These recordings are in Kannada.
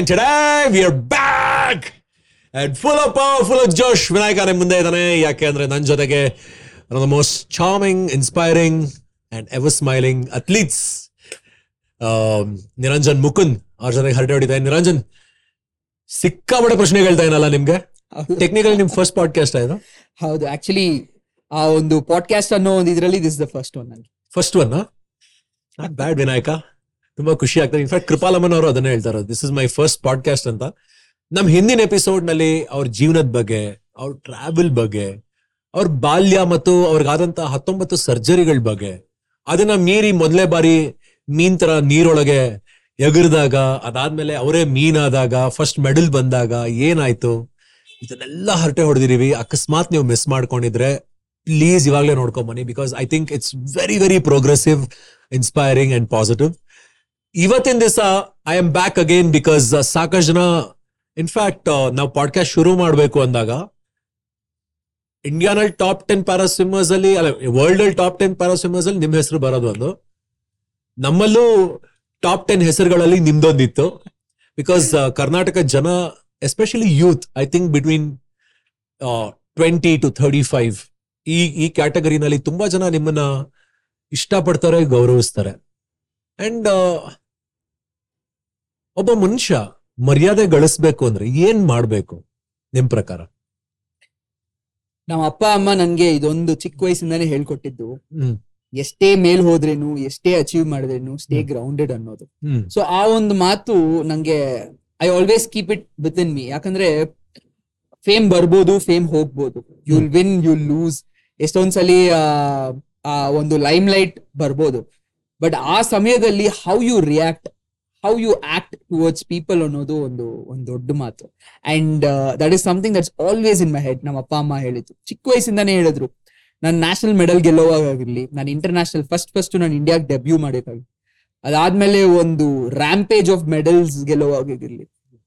And today we are back and full of power, full of josh. Vinayaka ನಿಮ್ಮ ಮುಂದೆ ಇದ್ದಾನೆ, ಯಾಕೆ ಅಂದ್ರೆ ನನ್ನ ಜೊತೆಗೆ one of the most charming, inspiring and ever smiling athletes, Niranjan Mukund ಅವ್ರ ಜೊತೆಗೆ ಹರಟೆ ಹೊಡಿತಾ ಇದ್ದಾನೆ. ನಿರಂಜನ್, ಸಿಕ್ಕಾಪಟ್ಟೆ ಪ್ರಶ್ನೆ ಹೇಳ್ತಾ ಏನಲ್ಲ ನಿಮ್ಗೆ. ಟೆಕ್ನಿಕಲಿ ನಿಮ್ ಫಸ್ಟ್ ಪಾಡ್ಕಾಸ್ಟ್ ಆಯ್ತು? ಹೌದು, ಆಕ್ಚುಲಿ ಆ ಒಂದು ಪಾಡ್ಕಾಸ್ಟ್ ಅನ್ನೋ ಒಂದು ಇದರಲ್ಲಿ this the first one. First one, not bad Vinayaka, ತುಂಬಾ ಖುಷಿ ಆಗ್ತದೆ. ಇನ್ಫ್ಯಾಕ್ಟ್ ಕೃಪಾಲಮನ್ ಅವರು ಅದನ್ನ ಹೇಳ್ತಾರೆ, this is my first podcast ಅಂತ. ನಮ್ ಹಿಂದಿನ ಎಪಿಸೋಡ್ ನಲ್ಲಿ ಅವ್ರ ಜೀವನದ ಬಗ್ಗೆ, ಅವ್ರ ಟ್ರಾವೆಲ್ ಬಗ್ಗೆ, ಅವ್ರ ಬಾಲ್ಯ ಮತ್ತು ಅವ್ರಿಗಾದಂತ 19 ಸರ್ಜರಿಗಳ ಬಗ್ಗೆ, ಅದನ್ನ ಮೀರಿ ಮೊದಲೇ ಬಾರಿ ಮೀನ್ ತರ ನೀರೊಳಗೆ ಎಗರ್ದಾಗ, ಅದಾದ್ಮೇಲೆ ಅವರೇ ಮೀನಾದಾಗ, ಫಸ್ಟ್ ಮೆಡಲ್ ಬಂದಾಗ ಏನಾಯ್ತು, ಇದನ್ನೆಲ್ಲ ಹರಟೆ ಹೊಡೆದಿದೀವಿ. ಅಕಸ್ಮಾತ್ ನೀವು ಮಿಸ್ ಮಾಡ್ಕೊಂಡಿದ್ರೆ ಪ್ಲೀಸ್ ಇವಾಗಲೇ ನೋಡ್ಕೊಂಬನ್ನಿ, because I think it's very very progressive, inspiring and positive. ಇವತ್ತಿನ ದಿವಸ I am back again because ಸಾಕಷ್ಟು ಜನ, ಇನ್ಫ್ಯಾಕ್ಟ್ ನಾವು ಪಾಡ್ಕಾಸ್ಟ್ ಶುರು ಮಾಡಬೇಕು ಅಂದಾಗ ಇಂಡಿಯಾನಲ್ಲಿ ಟಾಪ್ 10 ಪ್ಯಾರಾಸ್ವಿಮರ್ಸ್ ಅಲ್ಲಿ, ಅಲ್ಲ ವರ್ಲ್ಡ್ ಅಲ್ಲಿ ಟಾಪ್ 10 ಪ್ಯಾರಾಸ್ವಿಮರ್ಸ್ ಅಲ್ಲಿ ನಿಮ್ ಹೆಸರು ಬರೋದು ಒಂದು, ನಮ್ಮಲ್ಲೂ ಟಾಪ್ 10 ಹೆಸರುಗಳಲ್ಲಿ ನಿಮ್ದೊಂದಿತ್ತು. ಬಿಕಾಸ್ ಕರ್ನಾಟಕ ಜನ, especially youth, I think between 20 to 35 ಈ ಕ್ಯಾಟಗರಿನಲ್ಲಿ ತುಂಬಾ ಜನ ನಿಮ್ಮನ್ನ ಇಷ್ಟಪಡ್ತಾರೆ, ಗೌರವಿಸ್ತಾರೆ. ಅಂಡ್ ಒಬ್ಬ ಮನುಷ್ಯ ಮರ್ಯಾದೆ ಗಳಿಸ್ಬೇಕು ಅಂದ್ರೆ ಏನ್ ಮಾಡ್ಬೇಕು ನಿಮ್ ಪ್ರಕಾರ? ನಮ್ಮ ಅಪ್ಪ ಅಮ್ಮ ನನ್ಗೆ ಇದೊಂದು ಚಿಕ್ಕ ವಯಸ್ಸಿಂದಾನೇ ಹೇಳ್ಕೊಟ್ಟಿದ್ದು, ಎಷ್ಟೇ ಮೇಲ್ ಹೋದ್ರೇನು, ಎಷ್ಟೇ ಅಚೀವ್ ಮಾಡಿದ್ರೇನು, ಸ್ಟೇ ಗ್ರೌಂಡೆಡ್ ಅನ್ನೋದು. ಸೊ ಆ ಒಂದು ಮಾತು ನಂಗೆ, I always keep it with in me. ಯಾಕಂದ್ರೆ ಫೇಮ್ ಬರ್ಬೋದು, ಫೇಮ್ ಹೋಗ್ಬೋದು, ಯುಲ್ ವಿನ್ ಯುಲ್ ಲೂಸ್, ಎಷ್ಟೊಂದ್ಸಲಿ ಆ ಒಂದು ಲೈಮ್ ಲೈಟ್ ಬರ್ಬೋದು, ಬಟ್ ಆ ಸಮಯದಲ್ಲಿ how you react, how you act towards people ಅನ್ನೋದು ಒಂದು ದೊಡ್ಡ ಮಾತು. And that is something that's always in my head. ನಮ್ಮ ಅಪ್ಪ ಅಮ್ಮ ಹೇಳಿದ್ರು, ಚಿಕ್ಕ ವಯಸ್ಸಿಂದಾನೇ ಹೇಳಿದ್ರು. ನಾನು ನ್ಯಾಷನಲ್ ಮೆಡಲ್ ಗೆಲ್ಲೋವಾಗಿರ್ಲಿ, ನಾನು ಇಂಟರ್ನ್ಯಾಷನಲ್ ಫಸ್ಟ್ ನಾನು ಇಂಡಿಯಾಗೆ ಡೆಬ್ಯೂ ಮಾಡೋಕ್ಕಾಗಿ, ಅದಾದ್ಮೇಲೆ ಒಂದು ರ್ಯಾಂಪೇಜ್ ಆಫ್ ಮೆಡಲ್ಸ್ ಗೆಲ್ಲೋವಾಗಿರ್ಲಿ,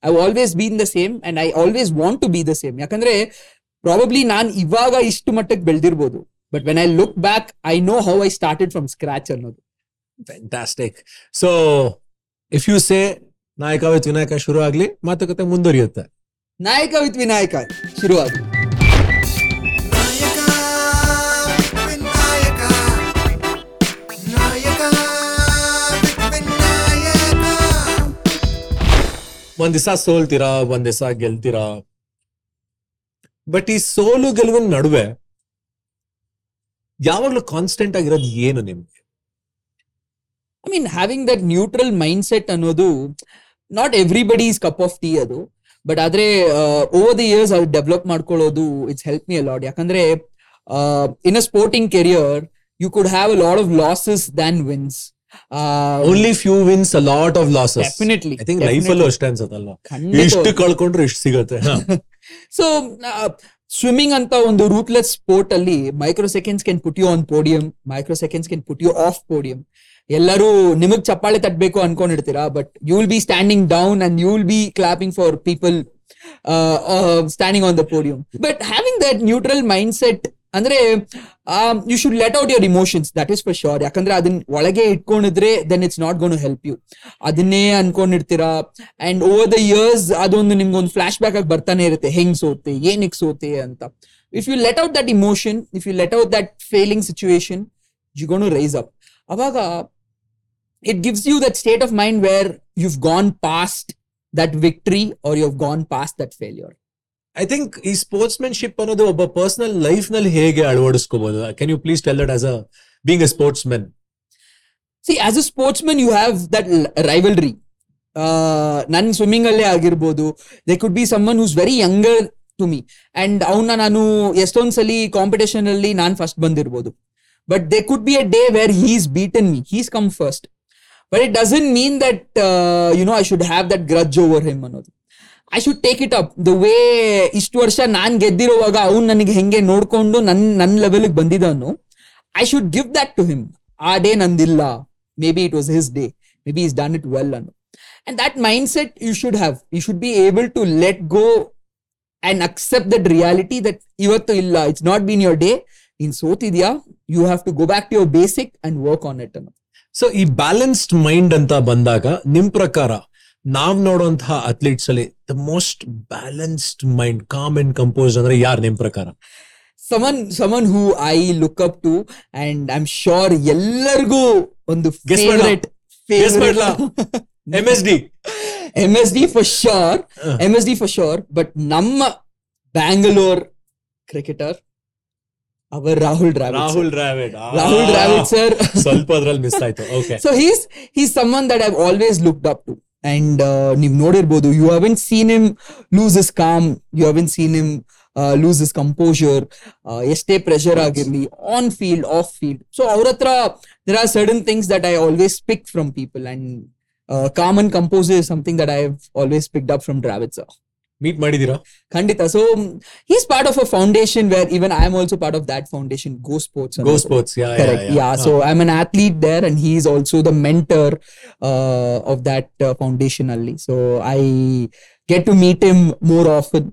I always been the same and I always want to be the same. ಯಾಕಂದ್ರೆ ಪ್ರಾಬಬ್ಲಿ ನಾನು ಇವಾಗ ಇಷ್ಟು ಮಟ್ಟಕ್ಕೆ ಬೆಳೆದಿರ್ಬೋದು, but when I look back I know how I started from scratch ಅನ್ನೋದು. Fantastic. So, if you say Nayaka with Vinayaka ಶುರು ಆಗ್ಲಿ, ಮಾತುಕತೆ ಮುಂದುವರಿಯುತ್ತೆ. ನಾಯಕ ವಿತ್ ವಿನಾಯಕ ಶುರು ಆಗ್ಲಿ. ಒಂದ್ ದಿವಸ ಸೋಲ್ತೀರಾ, ಒಂದ್ ದಿವಸ ಗೆಲ್ತೀರಾ, ಬಟ್ ಈ ಸೋಲು ಗೆಲುವಿನ ನಡುವೆ ಯಾವಾಗ್ಲೂ ಕಾನ್ಸ್ಟೆಂಟ್ ಆಗಿರೋದು ಏನು ನಿಮ್ಗೆ? I mean, having that neutral mindset ಅನ್ನೋದು not everybody's cup of tea ಅದು, ಬಟ್ ಆದ್ರೆ over the years ಅದು ಡೆವಲಪ್ ಮಾಡ್ಕೊಳ್ಳೋದು ಇಟ್ಸ್ ಹೆಲ್ಪ್ ಮಿ ಅಲಾಟ್. ಯಾಕಂದ್ರೆ in a sporting career you could have a lot of losses than wins. Only few wins, a lot of losses. Definitely. I think life ಅಲ್ಲೂ ಅಷ್ಟೇ ಅನ್ಸತ್ತಲ್ಲ, ಇಷ್ಟು ಕಳ್ಕೊಂಡ್ರೆ ಇಷ್ಟು ಸಿಗುತ್ತೆ. So ಸ್ವಿಮ್ಮಿಂಗ್ ಅಂತ ಒಂದು ರೂಟ್ಲೆಸ್ ಸ್ಪೋರ್ಟ್ ಅಲ್ಲಿ microseconds can put you on podium, microseconds can put you off podium. ಎಲ್ಲರೂ ನಿಮಗ್ ಚಪ್ಪಾಳೆ ತಟ್ಟಬೇಕು ಅನ್ಕೊಂಡಿರ್ತೀರಾ, but you will be standing down and you will be clapping for people standing on the podium. But having that neutral mind set ಅಂದ್ರೆ you should let out your emotions, that is for sure. ಯಾಕಂದ್ರೆ ಅದನ್ನ ಒಳಗೆ ಇಟ್ಕೊಂಡಿದ್ರೆ then it's not gonna help you, ಅದನ್ನೇ ಅನ್ಕೊಂಡಿರ್ತೀರಾ. ಅಂಡ್ ಓವರ್ ದ ಇಯರ್ಸ್ ಅದೊಂದು ನಿಮ್ಗೊಂದು ಫ್ಲಾಶ್ ಬ್ಯಾಕ್ ಆಗಿ ಬರ್ತಾನೆ ಇರುತ್ತೆ, ಹೆಂಗ್ ಸೋತೆ, ಏನಕ್ಕೆ ಸೋತೆ ಅಂತ. If you let out that emotion, if you let out that failing situation, you gonna rise up. ಅವಾಗ it gives you that state of mind where you've gone past that victory or you've gone past that failure. I think ಈ ಸ್ಪೋರ್ಟ್ಸ್ಮನ್ಶಿಪ್ ಅನ್ನೋದು ಒಬ್ಬ ಪರ್ಸನಲ್ ಲೈಫ್ ನಲ್ಲಿ ಹೇಗೆ ಅಳವಡಿಸ್ಕೋಬಹುದು? Can you please tell that as a being a sports men? See, as a sports men you have that rivalry. ನನ್ನ ಸ್ವಿಮ್ಮಿಂಗ್ ಅಲ್ಲೇ ಆಗಿರ್ಬೋದು, they could be someone whose very younger to me and ಅವನ್ನ ನಾನು ಎಷ್ಟೊಂದ್ಸಲಿ ಕಾಂಪಿಟೇಷನ್ ಅಲ್ಲಿ ನಾನು ಫಸ್ಟ್ ಬಂದಿರ್ಬೋದು, but there could be a day where he's beaten me, he's come first, but it doesn't mean that I should have that grudge over him another. I should take it up the way ishtu varsha nan geddirovaga avun nanige henge nodkondo nan level ge bandidanu. I should give that to him. Aa day nandilla, maybe it was his day, maybe he's done it well another. And that mindset you should have. You should be able to let go and accept that reality that ivattu illa, it's not been your day, in sotidiya you have to go back to your basic and work on it. So ee balanced mind anta bandaga nim prakara ನಾವ್ ನೋಡುವಂತಹ ಅಥ್ಲೀಟ್ಸ್ ಅಲ್ಲಿ the most balanced mind, calm and compose ಅಂದ್ರೆ ಯಾರು ನಿಮ್ ಪ್ರಕಾರ? Someone who I look up to and I'm sure ಎಲ್ಲರಿಗೂ ಒಂದು MSD for sure. But ನಮ್ಮ Bangalore cricketer our Rahul Dravid sir. ಸ್ವಲ್ಪ ಅದರಲ್ಲಿ ಮಿಸ್ ಆಯ್ತು. Okay, so he's someone that I've always looked up to. And ನೀವು ನೋಡಿರ್ಬೋದು, you haven't seen him lose his calm, you haven't seen him lose his composure, ಎಷ್ಟೇ ಪ್ರೆಷರ್ ಆಗಿರ್ಲಿ on field off field. So ಅವ್ರ ಹತ್ರ there are certain things that I always pick from people, and calm and composure is something that I have always picked up from Dravid sir. Meet ಮಾಡಿದಿರಾ? ಖಂಡಿತ. So he is part of a foundation where even I am also part of that foundation, Go Sports. Yeah. So I am an athlete there and he is also the mentor of that foundation only. So I get to meet him more often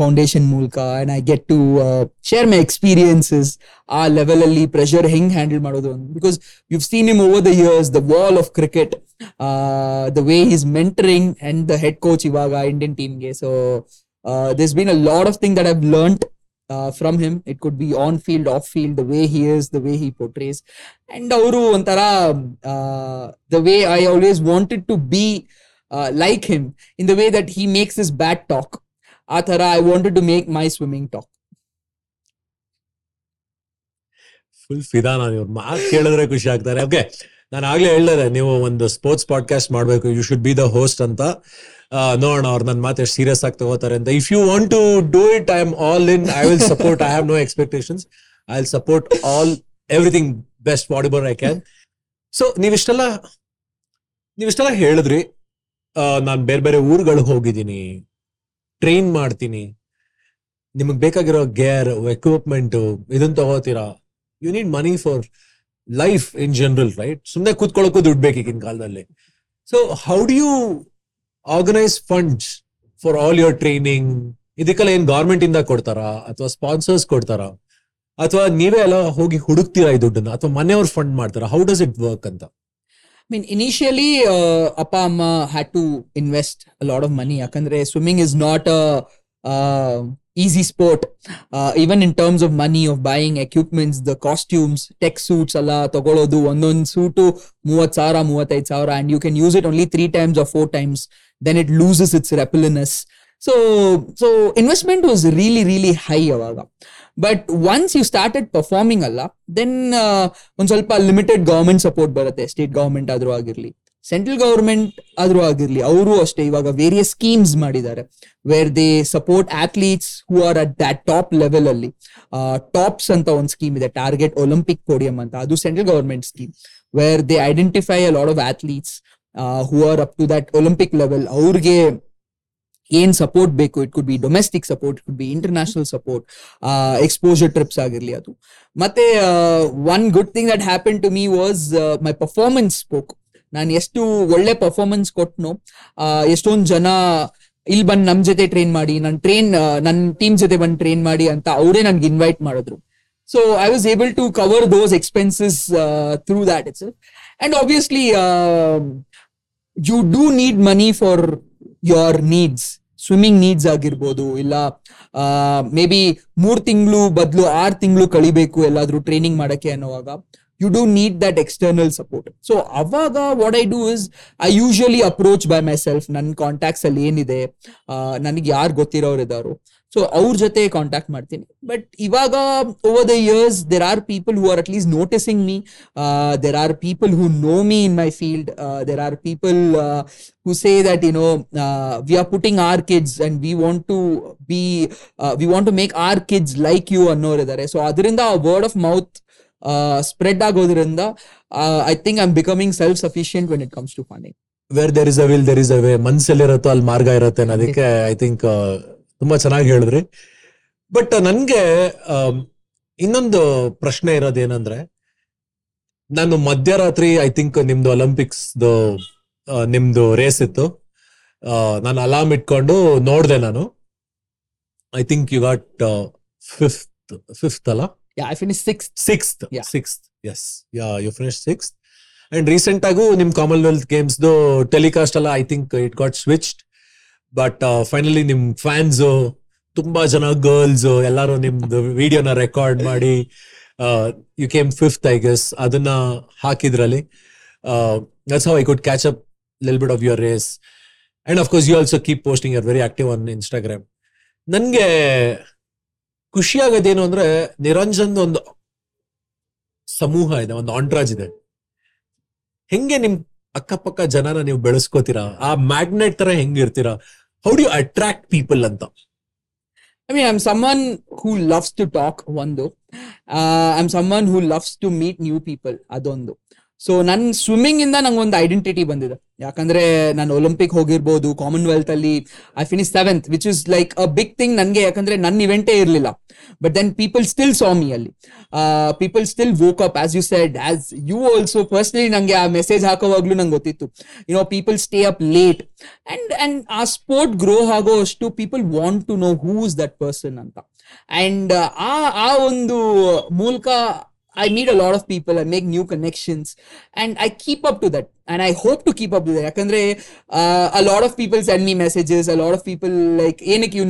foundation ಮೂಲಕ, and I get to share my experiences, ಆ ಲೆವೆಲ್ ಅಲ್ಲಿ ಪ್ರೆಷರ್ ಹೆಂಗ್ ಹ್ಯಾಂಡಲ್ ಮಾಡೋದು, because you've seen him over the years, the wall of cricket, the way he's mentoring and the head coach ivaga Indian team ge. So there's been a lot of things that I've learnt from him. It could be on field, off field, the way he is, the way he portrays, and avaru ontara the way I always wanted to be like him, in the way that he makes his bat talk. Athara, I wanted to make my swimming talk. Full fida na your mark kelidre khushi aagtare. Okay, ನಾನು ಆಗ್ಲೇ ಹೇಳಿದೆ ನೀವು ಒಂದು ಸ್ಪೋರ್ಟ್ಸ್ ಪಾಡ್ಕಾಸ್ಟ್ ಮಾಡಬೇಕು, you should be the host ಅಂತ. ನೋಡೋಣ ಅವ್ರು ನನ್ನ ಮಾತು ಎಷ್ಟು ಸೀರಿಯಸ್ ಆಗಿ ತಗೋತಾರೆ ಅಂತ. If you want to do it, I am all in. I will support. I have no expectations. I will support all everything best whatever I can. So ನೀವಿಷ್ಟೆಲ್ಲ ಹೇಳಿದ್ರಿ, ನಾನು ಬೇರೆ ಬೇರೆ ಊರುಗಳು ಹೋಗಿದ್ದೀನಿ, ಟ್ರೈನ್ ಮಾಡ್ತೀನಿ, ನಿಮಗ್ ಬೇಕಾಗಿರೋ ಗೇರ್ ಎಕ್ವಿಪ್ಮೆಂಟ್ ಇದನ್ನ ತಗೋತೀರಾ, you need money for life in general, right? ಸುಮ್ಮನೆ ಕೂತ್ಕೊಳ್ಳೋಕ್ಕೂ ದುಡ್ಡು ಬೇಕು ಈಗಿನ ಕಾಲದಲ್ಲಿ. So how do you organise funds for all your training? ಇದಕ್ಕೆಲ್ಲ ಏನ್ ಗವರ್ಮೆಂಟ್ ಇಂದ ಕೊಡ್ತಾರಾ, ಅಥವಾ ಸ್ಪಾನ್ಸರ್ಸ್ ಕೊಡ್ತಾರಾ, ಅಥವಾ ನೀವೇ ಎಲ್ಲ ಹೋಗಿ ಹುಡುಕ್ತೀರಾ ಈ ದುಡ್ಡನ್ನ, ಅಥವಾ ಮನೆಯವ್ರು ಫಂಡ್ ಮಾಡ್ತಾರಾ? ಹೌ ಡಸ್ ಇಟ್ ವರ್ಕ್ ಅಂತ? I mean, initially appa amma had to invest a lot of money, yakandre swimming is not a easy sport, even in terms of money, of buying equipments, the costumes, tech suits alla tagolodu, one suit 30000 35000, and you can use it only 3 times or 4 times, then it loses its repellentness. So investment was really high avaga. But once you started performing alla, then on ಸ್ವಲ್ಪ limited government support ಬರುತ್ತೆ, state government ಆದ್ರೂ ಆಗಿರ್ಲಿ, ಸೆಂಟ್ರಲ್ ಗವರ್ಮೆಂಟ್ ಆದ್ರೂ ಆಗಿರ್ಲಿ, ಅವರು ಅಷ್ಟೇ ಇವಾಗ ವೇರಿಯಸ್ ಸ್ಕೀಮ್ಸ್ ಮಾಡಿದ್ದಾರೆ, where they support athletes who are at that top level ಅಲ್ಲಿ. ಟಾಪ್ಸ್ ಅಂತ ಒಂದು ಸ್ಕೀಮ್ ಇದೆ, ಟಾರ್ಗೆಟ್ ಒಲಿಂಪಿಕ್ ಪೋಡಿಯಂ ಅಂತ, ಅದು central government scheme, where they identify a lot of athletes who are up to that Olympic level. ಅವ್ರಿಗೆ ಏನ್ ಸಪೋರ್ಟ್ ಬೇಕು, it could be domestic support, it could be international support, exposure trips ಆಗಿರ್ಲಿ ಅದು. ಮತ್ತೆ one good thing that happen to me was my performance spoke. ನಾನು ಎಷ್ಟು ಒಳ್ಳೆ ಪರ್ಫಾರ್ಮೆನ್ಸ್ ಕೊಟ್ಟನೋ, ಎಷ್ಟೊಂದು ಜನ ಇಲ್ಲಿ ಬಂದು ನಮ್ಮ ಜೊತೆ ಟ್ರೈನ್ ಮಾಡಿ, ನನ್ನ ಟೀಮ್ ಜೊತೆ ಬಂದು ಟ್ರೈನ್ ಮಾಡಿ ಅಂತ ಅವರೇ ನನ್ಗೆ ಇನ್ವೈಟ್ ಮಾಡಿದ್ರು. So I was able to cover those expenses through that itself. And obviously you do need money for your needs, swimming needs ಆಗಿರ್ಬೋದು, ಇಲ್ಲ ಮೇ ಬಿ 3 ತಿಂಗಳು ಬದಲು 6 ತಿಂಗಳು ಕಳಿಬೇಕು ಎಲ್ಲಾದ್ರೂ ಟ್ರೈನಿಂಗ್ ಮಾಡಕ್ಕೆ ಅನ್ನೋವಾಗ, you do need that external support. So avaga what I do is I usually approach by myself. Nan contacts alli enide, nanige yaar gottiroru idaru, so avur jothe contact martini. But ivaga over the years there are people who are at least noticing me, there are people who know me in my field, there are people who say that you know we are putting our kids and we want to make our kids like you annoru idare. So adrinda a word of mouth spread agodrinda I think I'm becoming self sufficient when it comes to funding. Where there is a will there is a way, ಮನಸಲ್ಲಿ ಇರುತ್ತೋ ಅಲ್ಲಿ ಮಾರ್ಗ ಇರುತ್ತೆ ಅನ್ನೋದಕ್ಕೆ ಐ ಥಿಂಕ್ ತುಂಬಾ ಚೆನ್ನಾಗಿ ಹೇಳಿದ್ರಿ. ಬಟ್ ನನ್ಗೆ ಇನ್ನೊಂದು ಪ್ರಶ್ನೆ ಇರೋದೇನಂದ್ರೆ, ನಾನು ಮಧ್ಯರಾತ್ರಿ ಐ ಥಿಂಕ್ ನಿಮ್ದು ಒಲಿಂಪಿಕ್ಸ್ ನಿಮ್ದು ರೇಸ್ ಇತ್ತು, ನಾನು ಅಲಾರ್ಮ್ ಇಟ್ಕೊಂಡು ನೋಡ್ದೆ. ನಾನು I think you got fifth ಅಲ್ಲ? Yeah, I finished 6th. Yeah, you finished 6th. And recent ಆಗು ನಿಮ್ ಕಾಮನ್ವೆಲ್ತ್ ಗೇಮ್ಸ್ ಟೆಲಿಕಾಸ್ಟ್ ಎಲ್ಲ I think it got switched, but finally ನಿಮ್ ಫ್ಯಾನ್ಸ್ ತುಂಬಾ ಜನ ಗರ್ಲ್ಸ್ ಎಲ್ಲಾರು ನಿಮ್ದು ವಿಡಿಯೋನ ರೆಕಾರ್ಡ್ ಮಾಡಿ you came fifth I guess, ಅದನ್ನ ಹಾಕಿದ್ರಲ್ಲಿ. That's how I could catch up a little bit of your race. And of course, you also keep posting. You're very active on Instagram. ನನಗೆ ಖುಷಿಯಾಗೋದು ಏನು ಅಂದ್ರೆ, ನಿರಂಜನ್ ಒಂದು ಸಮೂಹ ಇದೆ, ಒಂದು ಆಂಟ್ರಾಜ್ ಇದೆ. ಹೆಂಗೆ ನಿಮ್ ಅಕ್ಕಪಕ್ಕ ಜನನ ನೀವು ಬೆಳೆಸ್ಕೋತೀರಾ? ಆ ಮ್ಯಾಗ್ನೆಟ್ ತರ ಹೆಂಗಿರ್ತೀರಾ? How do you attract people ಅಂತ? I mean, I'm someone who loves to talk, Vando. I'm someone who loves to meet new people, Adondo. So, nan swimming inda nange ond identity bandide. Yakandre nan Olympic hogirbodu, Commonwealth alli I finished 7th, which is like a big thing nange, yakandre nan event e irlilla. But then people still saw me alli. People still woke up, as you said, as you also personally nange a message hakavaglu nange gottittu. You know, people stay up late. And our sport grow agoshtu people want to know who is that person anta. And ಆ ಒಂದು ಮೂಲಕ I meet a lot of people, I make new connections, and I keep up to that, and I hope to keep up to that. Yakandre a lot of people send me messages, a lot of people like enak you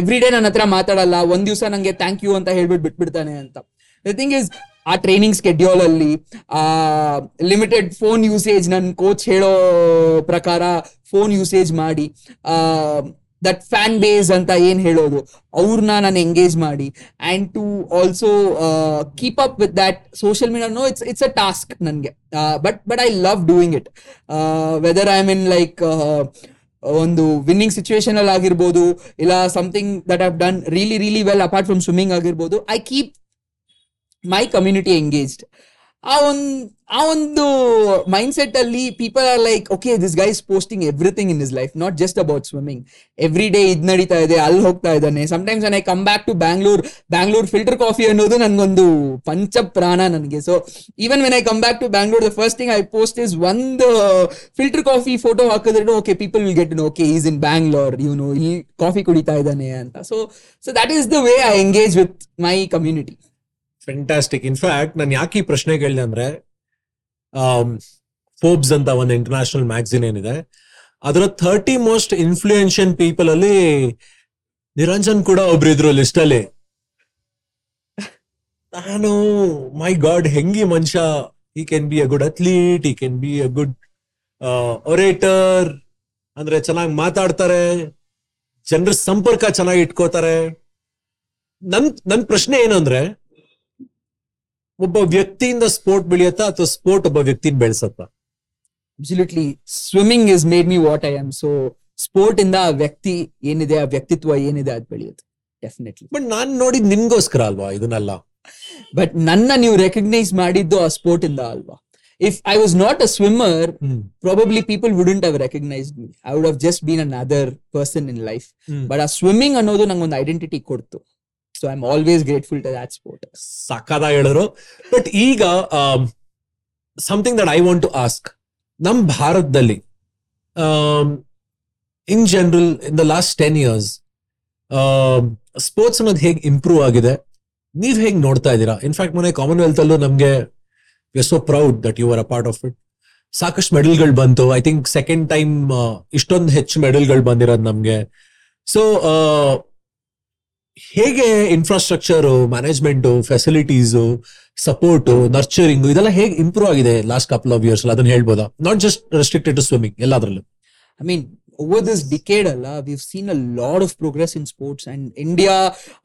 every day nanatra maatadalla one divasa nange thank you anta helibit bitbidtane anta. The thing is, ಆ ಟ್ರೈನಿಂಗ್ ಸ್ಕೆಡ್ಯೂಲ್ ಅಲ್ಲಿ ಲಿಮಿಟೆಡ್ ಫೋನ್ ಯೂಸೇಜ್, ನನ್ನ ಕೋಚ್ ಹೇಳೋ ಪ್ರಕಾರ ಫೋನ್ ಯೂಸೇಜ್ ಮಾಡಿ, ದಟ್ ಫ್ಯಾನ್ ಬೇಸ್ ಅಂತ ಏನ್ ಹೇಳೋದು ಅವ್ರನ್ನ ನಾನು ಎಂಗೇಜ್ ಮಾಡಿ, and to also keep up with that social media. No, it's a task ನನಗೆ, but I love doing it. Whether I mean like ಒಂದು ವಿನ್ನಿಂಗ್ ಸಿಚುವೇಶನ್ ಅಲ್ಲಿ ಆಗಿರ್ಬೋದು, ಇಲ್ಲ something that have done really really well apart from swimming ಆಗಿರ್ಬೋದು, I keep my community engaged. ಆ ಒಂದು ಮೈಂಡ್ಸೆಟ್ ಅಲ್ಲಿ people are like, okay, this guy is posting everything in is life, not just about swimming. Every day ಇದು ನಡೀತಾ ಇದೆ, ಅಲ್ಲಿ ಹೋಗ್ತಾ ಇದ್ದಾನೆ. Sometimes I come back to Bangalore filter coffee ಅನ್ನೋದು ನನಗೊಂದು ಪಂಚ ಪ್ರಾಣ ನನಗೆ. So even when I come back to Bangalore, the first thing I post is ಒಂದು ಫಿಲ್ಟರ್ ಕಾಫಿ ಫೋಟೋ ಹಾಕಿದ್ರು, okay people will get know, okay is in Bangalore, ಇವನು ಇಲ್ಲಿ ಕಾಫಿ ಕುಡಿತಾ ಇದ್ದಾನೆ ಅಂತ. So that is the way I engage with my community. Fantastic. In fact ನಾನು ಯಾಕೆ ಈ ಪ್ರಶ್ನೆ ಕೇಳಿದೆ ಅಂದ್ರೆ, ಫೋರ್ಬ್ಸ್ ಅಂತ ಒಂದು ಇಂಟರ್ನ್ಯಾಷನಲ್ ಮ್ಯಾಗಝಿನ್ ಏನಿದೆ, ಅದರ 30 ಮೋಸ್ಟ್ ಇನ್ಫ್ಲೂಯೆನ್ಷಿಯಲ್ ಪೀಪಲ್ ಅಲ್ಲಿ ನಿರಂಜನ್ ಕೂಡ ಒಬ್ರು ಇದ್ರು ಲಿಸ್ಟ್ ಅಲ್ಲಿ. ನಾನು ಮೈ ಗಾಡ್, ಹೆಂಗಿ ಮನುಷ್ಯ, ಈ can be a good athlete, ಈ can be a good orator, ಅಂದ್ರೆ ಚೆನ್ನಾಗಿ ಮಾತಾಡ್ತಾರೆ, ಜನರ ಸಂಪರ್ಕ ಚೆನ್ನಾಗಿ ಇಟ್ಕೋತಾರೆ. ನನ್ನ ಪ್ರಶ್ನೆ ಏನು ಅಂದ್ರೆ, ಒಬ್ಬ ವ್ಯಕ್ತಿಯಿಂದ ಸ್ಪೋರ್ಟ್ ಬೆಳೆಯುತ್ತಾ ಅಥವಾ ಸ್ಪೋರ್ಟ್ ಒಬ್ಬ ವ್ಯಕ್ತಿನ ಬೆಳೆಸುತ್ತಾ? Absolutely, swimming is made me what I am. So sport ಇಂದ ಆ ವ್ಯಕ್ತಿ ಏನಿದೆ, ಆ ವ್ಯಕ್ತಿತ್ವ ಏನಿದೆ ಅದು ಬೆಳೆಯುತ್ತೆ ಡೆಫಿನೆಟ್ಲಿ. ಬಟ್ ನಾನು ನೋಡಿದ್ ನಿಮ್ಗೋಸ್ಕರ ಅಲ್ವಾ ಇದನ್ನೆಲ್ಲ, ಬಟ್ ನನ್ನ ನೀವು ರೆಕಗ್ನೈಸ್ ಮಾಡಿದ್ದು ಆ ಸ್ಪೋರ್ಟ್ ಇಂದ ಅಲ್ವಾ. If I was not a swimmer, probably people wouldn't have recognized me. I would have just been another person in life. But ಆ swimming ಅನ್ನೋದು ನಂಗೆ ಒಂದು ಐಡೆಂಟಿಟಿ ಕೊಡ್ತು. So I'm always grateful to that sport. Sakada helidro. But iga something that I want to ask, nam Bharatadalli in general in the last 10 years sports anod heg improve agide, neev heg nodta idira? In fact, mone Commonwealth allu namge we are so proud that you were a part of it. Sakashtu medal gal bantu, I think second time ishtond hech medal gal bandirad namge. So ಹೇಗೆ infrastructure, management, facilities, support, nurturing ಇದೆಲ್ಲ ಹೇಗೆ ಇಂಪ್ರೂವ್ ಆಗಿದೆ ಲಾಸ್ಟ್ ಕಪಲ್ ಆಫ್ ಇಯರ್ಸ್? ಅದನ್ನ ಹೇಳ್ಬೋದಾ? Not just restricted to swimming, ಎಲ್ಲಾದ್ರಲ್ಲೂ. I mean over this decade ಅಲ್ಲ, we've seen a lot of progress in sports. And India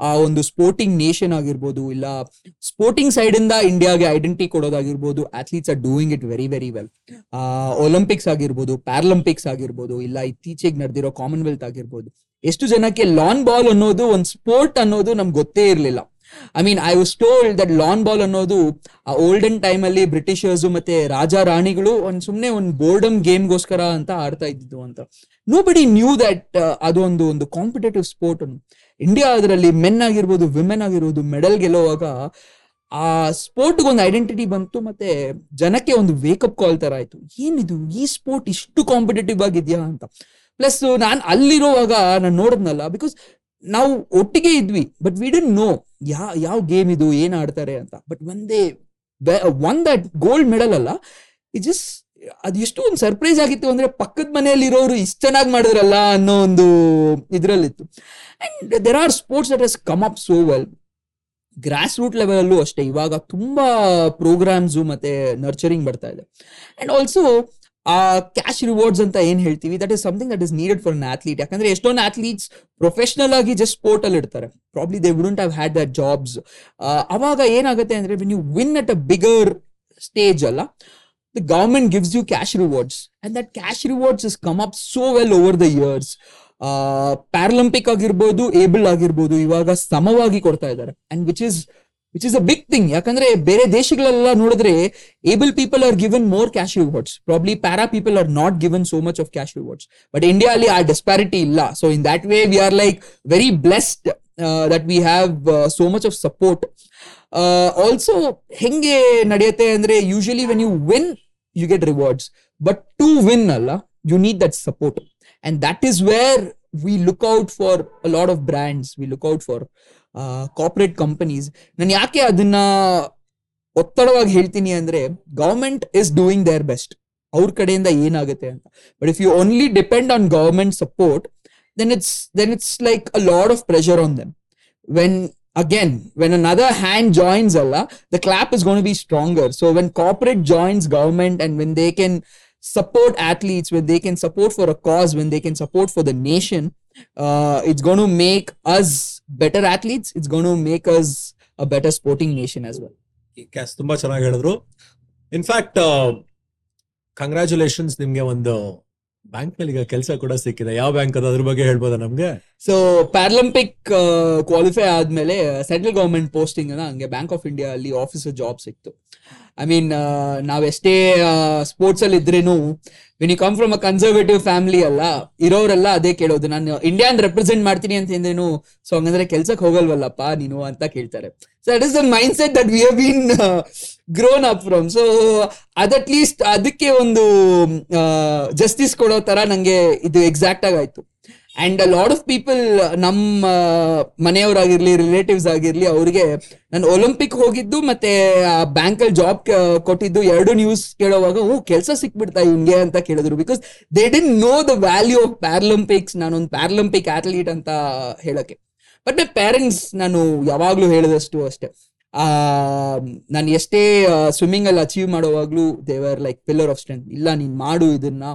ಆ ಒಂದು ಸ್ಪೋರ್ಟಿಂಗ್ ನೇಷನ್ ಆಗಿರ್ಬೋದು, ಇಲ್ಲ ಸ್ಪೋರ್ಟಿಂಗ್ ಸೈಡ್ ಇಂದ ಇಂಡಿಯಾಗೆ ಐಡೆಂಟಿಟಿ ಕೊಡೋದಾಗಿರ್ಬೋದು, athletes are doing it very very well. Olympics ಆಗಿರ್ಬೋದು, ಪ್ಯಾರಾಲಿಂಪಿಕ್ಸ್ ಆಗಿರ್ಬೋದು, ಇಲ್ಲ ಇತ್ತೀಚೆಗೆ ನಡೆದಿರೋ ಕಾಮನ್ವೆಲ್ತ್ ಆಗಿರ್ಬೋದು, ಎಷ್ಟು ಜನಕ್ಕೆ ಲಾನ್ ಬಾಲ್ ಅನ್ನೋದು ಒಂದು ಸ್ಪೋರ್ಟ್ ಅನ್ನೋದು ನಮ್ಗೆ ಗೊತ್ತೇ ಇರಲಿಲ್ಲ. I mean I was told that lawn ball ಅನ್ನೋದು ಆ ಓಲ್ಡನ್ ಟೈಮ್ ಅಲ್ಲಿ ಬ್ರಿಟಿಷರ್ಸು ಮತ್ತೆ ರಾಜ ರಾಣಿಗಳು ಒಂದು ಸುಮ್ಮನೆ ಒಂದು ಬೋರ್ಡಮ್ ಗೇಮ್ಗೋಸ್ಕರ ಅಂತ ಆಡ್ತಾ ಇದ್ದಿದ್ದು ಅಂತ. ನೋಬಡಿ ನ್ಯೂ ದಟ್ ಅದು ಒಂದು ಒಂದು ಕಾಂಪಿಟೇಟಿವ್ ಸ್ಪೋರ್ಟ್ ಅನ್ನು. ಇಂಡಿಯಾ ಅದರಲ್ಲಿ ಮೆನ್ ಆಗಿರ್ಬೋದು, ವಿಮೆನ್ ಆಗಿರ್ಬೋದು ಮೆಡಲ್ ಗೆಲ್ಲುವಾಗ ಆ ಸ್ಪೋರ್ಟ್ಗೆ ಒಂದು ಐಡೆಂಟಿಟಿ ಬಂತು, ಮತ್ತೆ ಜನಕ್ಕೆ ಒಂದು ವೇಕಪ್ ಕಾಲ್ ತರ ಆಯ್ತು, ಏನಿದು ಈ ಸ್ಪೋರ್ಟ್ ಇಷ್ಟು ಕಾಂಪಿಟೇಟಿವ್ ಆಗಿದೆಯಾ ಅಂತ. ಪ್ಲಸ್ ನಾನು ಅಲ್ಲಿರುವಾಗ ನಾನು ನೋಡಿದ್ನಲ್ಲ, ಬಿಕಾಸ್ ನಾವು ಒಟ್ಟಿಗೆ ಇದ್ವಿ, ಬಟ್ ವಿ ಡಿಡ್ ನೋ ಯಾವ ಗೇಮ್ ಇದು, ಏನ್ ಆಡ್ತಾರೆ ಅಂತ. ಬಟ್ ಒಂದೇ ಒನ್ ದಟ್ ಗೋಲ್ಡ್ ಮೆಡಲ್ ಅಲ್ಲ, ಇಟ್ ಜಸ್ಟ್ ಅದು ಎಷ್ಟೊಂದು ಸರ್ಪ್ರೈಸ್ ಆಗಿತ್ತು ಅಂದ್ರೆ ಪಕ್ಕದ ಮನೆಯಲ್ಲಿ ಇರೋರು ಇಷ್ಟು ಚೆನ್ನಾಗಿ ಮಾಡಿದ್ರಲ್ಲ ಅನ್ನೋ ಒಂದು ಇದರಲ್ಲಿತ್ತು. And there are sports that has come up so well. Grass root ಲೆವೆಲಲ್ಲೂ ಅಷ್ಟೇ ಇವಾಗ ತುಂಬಾ ಪ್ರೋಗ್ರಾಮ್ಸು ಮತ್ತೆ ನರ್ಚರಿಂಗ್ ಬರ್ತಾ ಇದೆ. ಅಂಡ್ ಆಲ್ಸೋ ಆ ಕ್ಯಾಶ್ ರಿವಾರ್ಡ್ಸ್ ಅಂತ ಏನ್ ಹೇಳ್ತೀವಿ, that is something that is needed for an athlete. ಯಾಕಂದ್ರೆ ಎಷ್ಟೊಂದು ಅಥ್ಲೀಟ್ಸ್ ಪ್ರೊಫೆಷನಲ್ ಆಗಿ ಜಸ್ಟ್ ಸ್ಪೋರ್ಟ್ ಅಲ್ಲಿ ಇರ್ತಾರೆ, probably they wouldn't have had that jobs. ಅವಾಗ ಏನಾಗುತ್ತೆ ಅಂದ್ರೆ when you win at a bigger stage ಅಲ್ಲ, the government gives you cash rewards, and that cash rewards has come up so well over the years. Paralympic agirbodu, able agirbodu ivaga samavagi kodta idare, and which is a big thing. Yakandre bere deshigalella nodidre able people are given more cash rewards, probably para people are not given so much of cash rewards, but India alli a disparity illa. So in that way we are like very blessed that we have so much of support. Also ಹೆಂಗೆ ನಡೆಯುತ್ತೆ ಅಂದ್ರೆ usually when you win you get rewards, but to win ಅಲ್ಲ, you need that support. And that is where we look out for a lot of brands, we look out for corporate companies. ನಾನು ಯಾಕೆ ಅದನ್ನ ಒತ್ತಡವಾಗಿ ಹೇಳ್ತೀನಿ ಅಂದ್ರೆ government is doing their best, ಅವ್ರ ಕಡೆಯಿಂದ ಏನಾಗುತ್ತೆ ಅಂತ. But if you only depend on government support then it's like a lot of pressure on them. When another hand joins, the clap is going to be stronger. So when corporate joins government, and when they can support athletes, when they can support for a cause, when they can support for the nation, it's going to make us better athletes. It's going to make us a better sporting nation as well. Yes, ತುಂಬಾ ಚೆನ್ನಾಗಿ ಹೇಳಿದ್ರು. In fact, congratulations ನಿಮಗೆ ಒಂದು ಬ್ಯಾಂಕ್ ನಲ್ಲಿ ಈಗ ಕೆಲಸ ಕೂಡ ಸಿಕ್ಕಿದೆ. ಯಾವ ಬ್ಯಾಂಕ್ ಅದು, ಅದ್ರ ಬಗ್ಗೆ ಹೇಳ್ಬೋದಾ ನಮ್ಗೆ? ಸೊ ಪ್ಯಾರಾಲಿಂಪಿಕ್ ಕ್ವಾಲಿಫೈ ಆದ್ಮೇಲೆ ಸೆಂಟ್ರಲ್ ಗವರ್ಮೆಂಟ್ ಪೋಸ್ಟಿಂಗ್ ಹಂಗೆ ಬ್ಯಾಂಕ್ ಆಫ್ ಇಂಡಿಯಾ ಅಲ್ಲಿ ಆಫೀಸರ್ ಜಾಬ್ ಸಿಕ್ತು. ಐ ಮೀನ್ ನಾವೆಷ್ಟೇ ಸ್ಪೋರ್ಟ್ಸ್ ಅಲ್ಲಿ ಇದ್ರೇನು, when you come from a conservative family ಅಲ್ಲ, ಇರೋರೆಲ್ಲ ಅದೇ ಕೇಳೋದು, ನಾನು ಇಂಡಿಯಾ ರೆಪ್ರೆಸೆಂಟ್ ಮಾಡ್ತೀನಿ ಅಂತ ಹಿಂದೇನು, ಸೊ ಹಂಗಂದ್ರೆ ಕೆಲ್ಸಕ್ಕೆ ಹೋಗಲ್ವಲ್ಲಪ್ಪ ನೀನು ಅಂತ ಕೇಳ್ತಾರೆ. So that is the mindset that we have been grown up from. So ಅದ್ ಅಟ್ ಲೀಸ್ಟ್ ಅದಕ್ಕೆ ಒಂದು ಜಸ್ಟಿಸ್ ಕೊಡೋ ತರ ನಂಗೆ ಇದು ಎಕ್ಸಾಕ್ಟ್ ಆಗಾಯ್ತು. And a lot of people, ನಮ್ಮ ಮನೆಯವರಾಗಿರ್ಲಿ ರಿಲೇಟಿವ್ಸ್ ಆಗಿರ್ಲಿ, ಅವ್ರಿಗೆ ನಾನು ಒಲಿಂಪಿಕ್ ಹೋಗಿದ್ದು ಮತ್ತೆ ಬ್ಯಾಂಕ್ ಅಲ್ಲಿ ಜಾಬ್ ಕೊಟ್ಟಿದ್ದು ಎರಡು ನ್ಯೂಸ್ ಕೇಳೋವಾಗ ಕೆಲಸ ಸಿಕ್ಬಿಡ್ತಾ ಹಿಂಗೆ ಅಂತ ಕೇಳಿದ್ರು. Because they didn't know the value of Paralympics, ನಾನೊಂದು ಪ್ಯಾರಾಲಿಂಪಿಕ್ ಅಥ್ಲೀಟ್ ಅಂತ ಹೇಳಕ್ಕೆ. ಬಟ್ ಮೈ ಪೇರೆಂಟ್ಸ್ ನಾನು ಯಾವಾಗ್ಲೂ ಹೇಳಿದಷ್ಟು ಅಷ್ಟೇ, ನಾನು ಎಷ್ಟೇ ಸ್ವಿಮ್ಮಿಂಗ್ ಅಲ್ಲಿ ಅಚೀವ್ ಮಾಡೋವಾಗ್ಲೂ ದೇವರ್ ಲೈಕ್ ಪಿಲ್ಲರ್ ಆಫ್ ಸ್ಟ್ರೆಂತ್, ಇಲ್ಲ ನೀನ್ ಮಾಡು ಇದನ್ನ,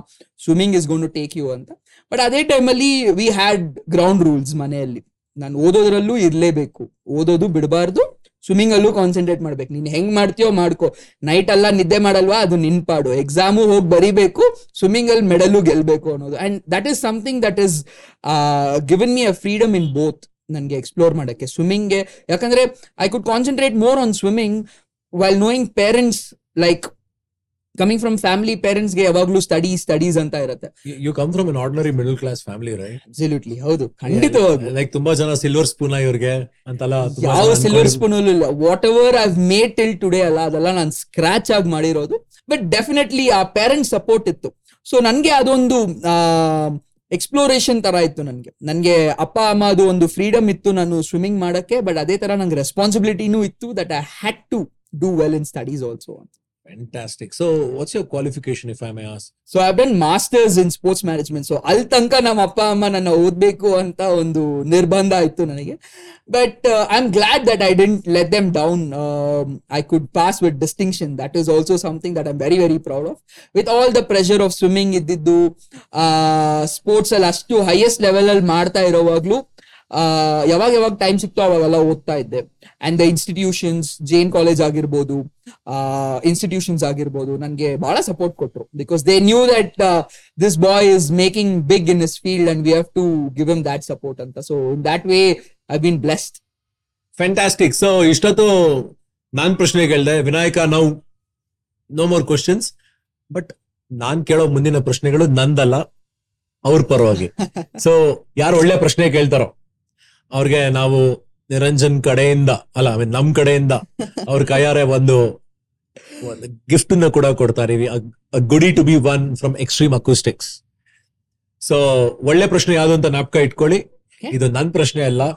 swimming is gonna to take you ಅಂತ. ಬಟ್ ಅದೇ ಟೈಮಲ್ಲಿ ವಿ ಹ್ಯಾಡ್ ಗ್ರೌಂಡ್ ರೂಲ್ಸ್ ಮನೆಯಲ್ಲಿ, ನಾನು ಓದೋದ್ರಲ್ಲೂ ಇರ್ಲೇಬೇಕು, ಓದೋದು ಬಿಡಬಾರ್ದು, ಸ್ವಿಮ್ಮಿಂಗ್ ಅಲ್ಲೂ ಕಾನ್ಸಂಟ್ರೇಟ್ ಮಾಡ್ಬೇಕು, ನೀನ್ ಹೆಂಗ್ ಮಾಡ್ತೀಯೋ ಮಾಡ್ಕೋ, ನೈಟ್ ಎಲ್ಲ ನಿದ್ದೆ ಮಾಡಲ್ವಾ ಅದು ನಿನ್ ಪಾಡು, ಎಕ್ಸಾಮು ಹೋಗಿ ಬರೀಬೇಕು, ಸ್ವಿಮ್ಮಿಂಗ್ ಅಲ್ಲಿ ಮೆಡಲು ಗೆಲ್ಬೇಕು ಅನ್ನೋದು. And that is something that is given me a freedom in both, ನನಗೆ ಎಕ್ಸ್ಪ್ಲೋರ್ ಮಾಡೋಕ್ಕೆ ಸ್ವಿಮ್ಮಿಂಗ್ಗೆ. ಯಾಕಂದ್ರೆ I could concentrate more on swimming while knowing parents, like coming from family, ಪೇರೆಂಟ್ಸ್ಗೆ ಯಾವಾಗ್ಲೂ ಸ್ಟಡೀಸ್ ಅಂತ ಇರುತ್ತೆ. You come from an ordinary middle class family right? Absolutely, ಹೌದು, ಖಂಡಿತವಾಗಿ. ಲೈಕ್ ತುಂಬಾ ಜನ ಸಿಲ್ವರ್ ಸ್ಪೂನ್ ಇವ್ರಿಗೆ ಅಂತಲ್ಲ, ಯಾವ ಸಿಲ್ವರ್ ಸ್ಪೂನ್ ಇಲ್ಲ, whatever I've made till today ಅಲ್ಲ ಅದೆಲ್ಲ ನಾನು ಸ್ಕ್ರಾಚ್ ಆಗಿ ಮಾಡಿರೋದು. ಬಟ್ ಡೆಫಿನೆಟ್ಲಿ ಆ ಪೇರೆಂಟ್ಸ್ ಸಪೋರ್ಟ್ ಇತ್ತು. ಸೊ ನನಗೆ ಅದೊಂದು ಎಕ್ಸ್ಪ್ಲೋರೇಷನ್ ತರ ಇತ್ತು. ನನಗೆ ಅಪ್ಪ ಅಮ್ಮ ಅದು ಒಂದು ಫ್ರೀಡಮ್ ಇತ್ತು ನಾನು ಸ್ವಿಮ್ಮಿಂಗ್ ಮಾಡಕ್ಕೆ, ಬಟ್ ಅದೇ ತರ ನಂಗೆ ರೆಸ್ಪಾನ್ಸಿಬಿಲಿಟಿನೂ ಇತ್ತು, that I had to do well in studies also. Fantastic. So what's your qualification if I may ask? So I've done masters in sports management. So al tanka nam appa amma nanna odbeku anta ondu nirbandha aittu nanage. But I'm glad that I didn't let them down. I could pass with distinction. That is also something that I'm very very proud of. With all the pressure of swimming iddiddu, sports al ashtu highest level al maarta irovaglu ಯಾವಾಗ ಟೈಮ್ ಸಿಕ್ತೋ ಅವಾಗೆಲ್ಲ ಓದ್ತಾ ಇದ್ದೆ. And the institutions, Jain college ಆಗಿರ್ಬೋದು, ಇನ್ಸ್ಟಿಟ್ಯೂಷನ್ಸ್ ಆಗಿರ್ಬೋದು, ನನಗೆ ಬಹಳ ಸಪೋರ್ಟ್ ಕೊಟ್ರು. Because they knew that this boy is making big in his field and we have to give him that support ಅಂತ. So in that way I been blessed. Fantastic. So ಇಷ್ಟೊತ್ತು ನಾನ್ ಪ್ರಶ್ನೆ ಕೇಳಿದೆ ವಿನಾಯಕ, ನಾವು ನೋ ಮೋರ್ ಕ್ವಶನ್ಸ್. ಬಟ್ ನಾನ್ ಕೇಳೋ ಮುಂದಿನ ಪ್ರಶ್ನೆಗಳು ನಂದಲ್ಲ, ಅವ್ರ ಪರವಾಗಿ. ಸೊ ಯಾರು ಒಳ್ಳೆ ಪ್ರಶ್ನೆ ಕೇಳ್ತಾರೋ ಅವ್ರಿಗೆ ನಾವು ನಿರಂಜನ್ ಕಡೆಯಿಂದ ಅಲ್ಲ ನಮ್ ಕಡೆಯಿಂದ ಅವ್ರ ಕೈಯಾರೆ ಒಂದು ಗಿಫ್ಟ್ ಅನ್ನ ಕೂಡ ಕೊಡ್ತಾ ಇದೀವಿ, a goodie to be one from Extreme Acoustics. So ಒಳ್ಳೆ ಪ್ರಶ್ನೆ ಯಾವ್ದು ಅಂತ ಜ್ಞಾಪಕ ಇಟ್ಕೊಳ್ಳಿ. ಇದು ನನ್ನ ಪ್ರಶ್ನೆ ಅಲ್ಲ,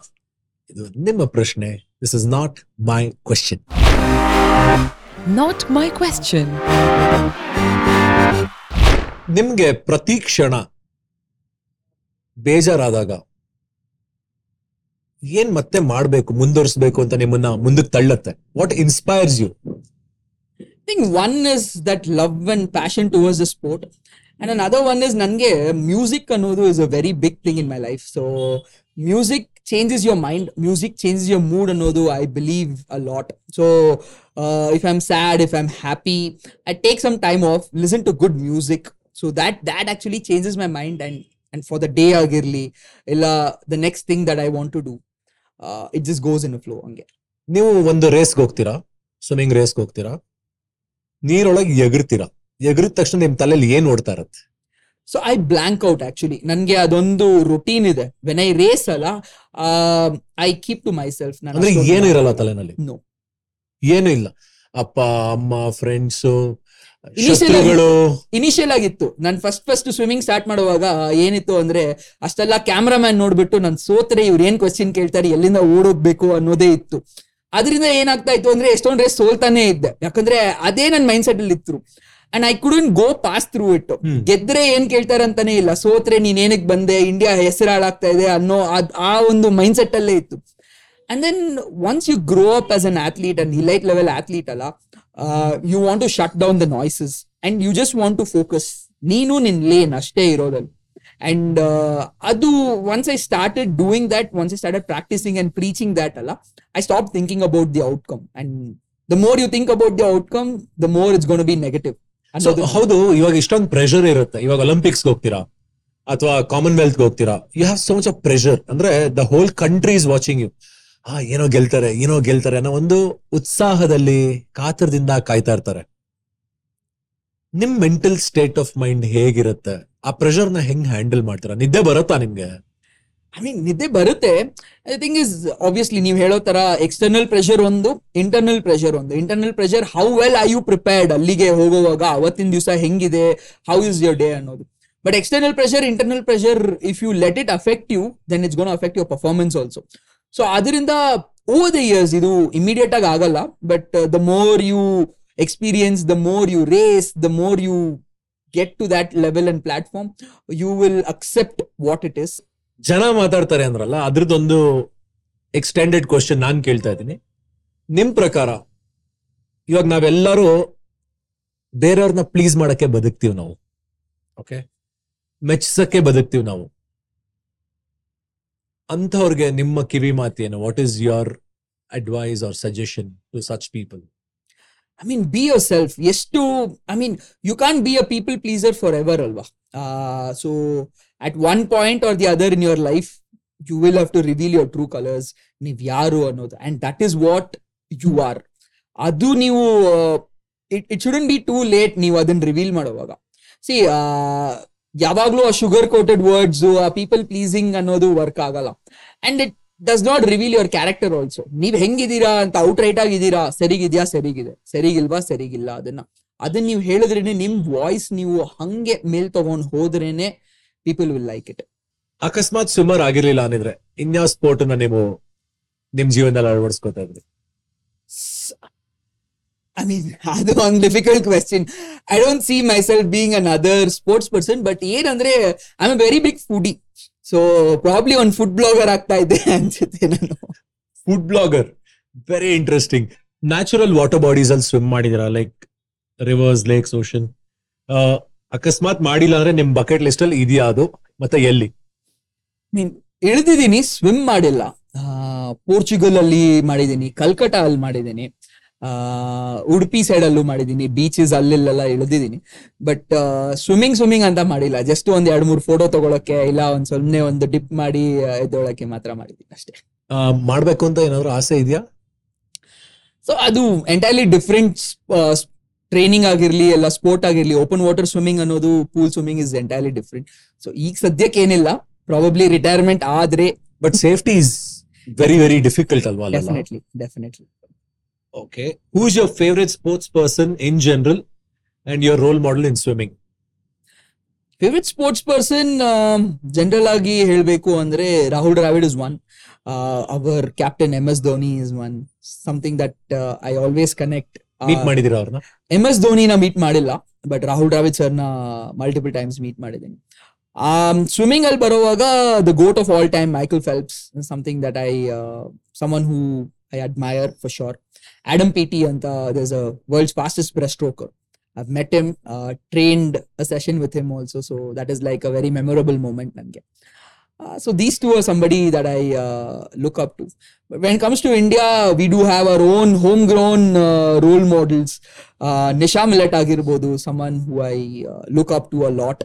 ಇದು ನಿಮ್ಮ ಪ್ರಶ್ನೆ. This is not my question. ನಿಮ್ಗೆ ಪ್ರತಿ ಕ್ಷಣ ಬೇಜಾರಾದಾಗ ಏನ್ ಮತ್ತೆ ಮಾಡ್ಬೇಕು, ಮುಂದುವರಿಸಬೇಕು ಅಂತ ನಿಮ್ಮನ್ನ ಮುಂದಕ್ಕೆ ತಳ್ಳತ್ತೆ? What inspires you? I think one is that love and passion towards the sport, and another one is ನನಗೆ ಮ್ಯೂಸಿಕ್ ಅನ್ನೋದು is a very big thing in my life. So music changes your mind, music changes your mood anotho I believe a lot. So if I'm sad, if I'm happy, I take some time off, listen to good music, so that actually changes my mind and for the day agirli illa the next thing that I want to do, it just goes in a flow ange. Neevu ondo race ge hogtira, swimming race ge hogtira, neerolage egirtira, egrid takshana nim taleli yen odta irutte? So I blank out actually. ನನಗೆ ಅದೊಂದು ರೂಟೀನ್ ಇದೆ. When I race ala, I keep to myself. ಅಂದ್ರೆ ಏನು ಇರಲ್ಲ ತಲೆನಲ್ಲಿ? No, ಏನು ಇಲ್ಲ. ಅಪ್ಪ ಅಮ್ಮ ಫ್ರೆಂಡ್ಸ್ ಇನಿಷಿಯಲ್ ಆಗಿತ್ತು. ನಾನು ಫಸ್ಟ್ ಸ್ವಿಮ್ಮಿಂಗ್ ಸ್ಟಾರ್ಟ್ ಮಾಡುವಾಗ ಏನಿತ್ತು ಅಂದ್ರೆ, ಅಷ್ಟೆಲ್ಲ ಕ್ಯಾಮ್ರಾಮ್ಯಾನ್ ನೋಡ್ಬಿಟ್ಟು ನಾನು ಸೋತ್ರೆ ಇವ್ರು ಏನ್ ಕ್ವೆಶ್ಚನ್ ಕೇಳ್ತಾರೆ, ಎಲ್ಲಿಂದ ಓಡೋಗ್ಬೇಕು ಅನ್ನೋದೇ ಇತ್ತು. ಅದರಿಂದ ಏನಾಗ್ತಾ ಇತ್ತು ಅಂದ್ರೆ ಎಷ್ಟೊಂದು ರೇಸ್ ಸೋಲ್ತಾನೆ ಇದ್ದೆ, ಯಾಕಂದ್ರೆ ಅದೇ ನನ್ನ ಮೈಂಡ್ ಸೆಟ್ ಅಲ್ಲಿ ಇತ್ತು. And I couldn't go past through it. ಗೆದ್ರೆ ಏನ್ ಕೇಳ್ತಾರೆ ಅಂತಾನೆ ಇಲ್ಲ, ಸೋತ್ರೆ ನೀನ್ ಏನಕ್ಕೆ ಬಂದೆ, ಇಂಡಿಯಾ ಹೆಸರು ಹಾಳಾಗ್ತಾ ಇದೆ ಅನ್ನೋ ಆ ಒಂದು ಮೈಂಡ್ ಸೆಟ್ ಅಲ್ಲೇ ಇತ್ತು. And then once you grow up as an athlete, an elite level athlete ಅಲ್ಲ, you want to shut down the noises and you just want to focus. ನೀನು ನಿನ್ ಲೇನ್ ಅಷ್ಟೇ ಇರೋದಲ್ಲಿ. And adu once I started doing that, once I started practicing and preaching that alla, I stopped thinking about the outcome. And the more you think about the outcome, the more it's going to be negative. So ಹೌದು, ಇವಾಗ ಇಷ್ಟೊಂದು ಪ್ರೆಷರ್ ಇರುತ್ತೆ. ಇವಾಗ ಒಲಿಂಪಿಕ್ಸ್ ಹೋಗ್ತೀರಾ ಅಥವಾ ಕಾಮನ್ವೆಲ್ತ್ ಹೋಗ್ತೀರಾ, you have so much of pressure. ಅಂದ್ರೆ the whole country is watching you. ಏನೋ ಗೆಲ್ತಾರೆ ಅನ್ನೋ ಒಂದು ಉತ್ಸಾಹದಲ್ಲಿ ಕಾತರದಿಂದ ಕಾಯ್ತಾ ಇರ್ತಾರೆ. ನಿಮ್ ಮೆಂಟಲ್ ಸ್ಟೇಟ್ ಆಫ್ ಮೈಂಡ್ ಹೇಗಿರುತ್ತೆ? ಆ ಪ್ರೆಷರ್ ನ ಹೆಂಗ್ ಹ್ಯಾಂಡಲ್ ಮಾಡ್ತೀರಾ? ನಿದ್ದೆ ಬರುತ್ತಾ ನಿಮ್ಗೆ? ಐ ಮೀನ್ ನಿದ್ದೆ ಬರುತ್ತೆ. ಐ ಥಿಂಕ್ ಇಸ್ ಆಬ್ವಿಯಸ್ಲಿ ನೀವು ಹೇಳೋ ತರ ಎಕ್ಸ್ಟರ್ನಲ್ ಪ್ರೆಷರ್ ಒಂದು, ಇಂಟರ್ನಲ್ ಪ್ರೆಷರ್ ಒಂದು. Internal pressure how well are you prepared ಅಲ್ಲಿಗೆ ಹೋಗುವಾಗ, ಅವತ್ತಿನ ದಿವಸ ಹೆಂಗಿದೆ, ಹೌ ಇಸ್ ಯೋರ್ ಡೇ ಅನ್ನೋದು. But external pressure, internal pressure, if you let it affect you, then it's gonna affect your performance also. So ಅದರಿಂದ ಓವರ್ ದ ಇಯರ್ಸ್, ಇದು ಇಮಿಡಿಯೇಟ್ ಆಗಿ ಆಗಲ್ಲ, but the more you experience, the more you race, the more you get to that level and platform, you will accept what it is. ಜನ ಮಾತಾಡ್ತಾರೆ ಅಂದ್ರಲ್ಲ, ಅದ್ರದ್ದೊಂದು ಎಕ್ಸ್ಟೆಂಡೆಡ್ ಕ್ವಶನ್ ನಾನು ಕೇಳ್ತಾ ಇದ್ದೀನಿ. ನಿಮ್ ಪ್ರಕಾರ ಇವಾಗ ನಾವೆಲ್ಲರೂ ಬೇರೆಯವ್ರನ್ನ ಪ್ಲೀಸ್ ಮಾಡಕ್ಕೆ ಬದುಕ್ತೀವಿ ನಾವು, ಓಕೆ, ಮೆಚ್ಚಿಸಕ್ಕೆ ಬದುಕ್ತೀವಿ ನಾವು. ಅಂಥವ್ರಿಗೆ ನಿಮ್ಮ ಕಿವಿ ಮಾತೇನು? What is your advice or suggestion to such people? I mean, be yourself. ಎಷ್ಟು, I mean, you can be a people pleaser forever ಅಲ್ವಾ? So at one point or the other in your life, you will have to reveal your true colors, neev yaru anod, and that is what you are. Adu neevu, it shouldn't be too late neevu adan reveal madovaga. See, yavaglu a sugar coated words, people pleasing anodu work agala, and it does not reveal your character also. Neevu hengidira anta outright agidira, serigidya serigide, serigilva serigilla, ಅದನ್ನ ನೀವು ಹೇಳಿದ್ರೇನೆ, ನಿಮ್ ವಾಯ್ಸ್ ನೀವು ಹಂಗೆ ಮೇಲ್ ತಗೊಂಡ್ ಹೋದ್ರೇನೆ ಪೀಪಲ್ ವಿಲ್ ಲೈಕ್ ಇಟ್. ಅಕಸ್ಮಾತ್ ಸುಮಾರು ಆಗಿರ್ಲಿಲ್ಲ ಅನ್ನಿದ್ರೆ ಇನ್ಯಾವ ಸ್ಪೋರ್ಟ್ ನ ನೀವು ನಿಮ್ ಜೀವನದಲ್ಲಿ ಅಳವಡಿಸ್ಕೊತಾ ಇದ್ರಿ? ಐ ಮೀನ್, ಅದು ಒಂದು difficult question. I don't see myself being another sports person, but ಏನಂದ್ರೆ I am a very big foodie, so probably ಒಂದು ಫುಡ್ ಬ್ಲಾಗರ್ ಆಗ್ತಾ ಇದ್ದೆ ಅನ್ಸುತ್ತೆ ನಾನು. Food blogger, very interesting. Natural water bodies ಅಲ್ಲಿ ಸ್ವಿಮ್ ಮಾಡಿದಿರಾ, ಲೈಕ್ ರಿವರ್ಸ್, ಲೇಕ್ಸ್, ಓಷನ್? ಅಕಸ್ಮಾತ್ ಮಾಡಿಲ್ಲ ಅಂದ್ರೆ ನಿಮ್ ಬಕೆಟ್ ಲಿಸ್ಟ್ ಅಲ್ಲಿ ಇದೆಯಾ ಅದು? ಮತ್ತೆ ಎಲ್ಲಿ? ಮೀನ್ ಇಳಿದಿದ್ದೀನಿ, ಸ್ವಿಮ್ ಮಾಡಿಲ್ಲ. ಪೋರ್ಚುಗಲ್ ಅಲ್ಲಿ ಮಾಡಿದ್ದೀನಿ, ಕಲ್ಕಟಾ ಅಲ್ಲಿ ಮಾಡಿದ್ದೀನಿ, ಉಡುಪಿ ಸೈಡ್ ಅಲ್ಲೂ ಮಾಡಿದ್ದೀನಿ, ಬೀಚಸ್ ಅಲ್ಲೆಲ್ಲ ಇಳಿದಿದ್ದೀನಿ. ಬಟ್ ಸ್ವಿಮ್ಮಿಂಗ್ ಅಂತ ಮಾಡಿಲ್ಲ. ಜಸ್ಟ್ ಒಂದ್ 2-3 ಫೋಟೋ ತಗೊಳಕ್ಕೆ, ಇಲ್ಲ ಒಂದ್ ಸೊನ್ನೆ ಒಂದು ಡಿಪ್ ಮಾಡಿ ಎದ್ದೊಳಕ್ಕೆ ಮಾತ್ರ ಮಾಡಿದ್ದೀನಿ ಅಷ್ಟೇ. ಮಾಡ್ಬೇಕು ಅಂತ ಏನಾದ್ರು ಆಸೆ ಇದೆಯಾ? ಸೊ ಅದು ಎಂಟೈರ್ಲಿ ಡಿಫ್ರೆಂಟ್. ಟ್ರೈನಿಂಗ್ ಆಗಿರ್ಲಿ, ಎಲ್ಲ ಸ್ಪೋರ್ಟ್ ಆಗಿರ್ಲಿ, ಓಪನ್ ವಾಟರ್ ಸ್ವಿಮ್ಮಿಂಗ್ ಅನ್ನೋದು, pool swimming is entirely different. So ಈಗ ಸದ್ಯಕ್ಕೆ ಏನಿಲ್ಲ, ಪ್ರಾಬಬ್ಲಿ ರಿಟೈರ್ಮೆಂಟ್ ಆದ್ರೆ. But safety is very very difficult ಅಲ್ವಾ? Definitely, definitely. Okay, who is your favourite sports person in general and your role model in swimming? Favourite sports person general ಆಗಿ ಹೇಳಬೇಕು ಅಂದ್ರೆ Rahul Dravid is one, our captain MS Dhoni is one, something that I always connect meet ಮಾಡಿದಿರ ಅವ್ರನ್ನ? ಎಂ ಎಸ್ ಧೋನಿನ ಮೀಟ್ ಮಾಡಿಲ್ಲ, ಬಟ್ ರಾಹುಲ್ ದ್ರಾವಿಡ್ ಸರ್ನ ಮಲ್ಟಿಪಲ್ ಟೈಮ್ಸ್ ಮೀಟ್ ಮಾಡಿದ್ದೀನಿ. ಸ್ವಿಮ್ಮಿಂಗ್ ಅಲ್ಲಿ ಬರುವಾಗ the GOAT of all time Michael Phelps, something that someone who I admire for sure. Adam Peaty anta, there's a world's fastest breaststroker. I've met him, trained a session with him also, so that is like a very memorable moment nange. So these two are somebody that I look up to. But when it comes to India, we do have our own homegrown role models. Nisha Millet agirbodu, someone who I look up to a lot.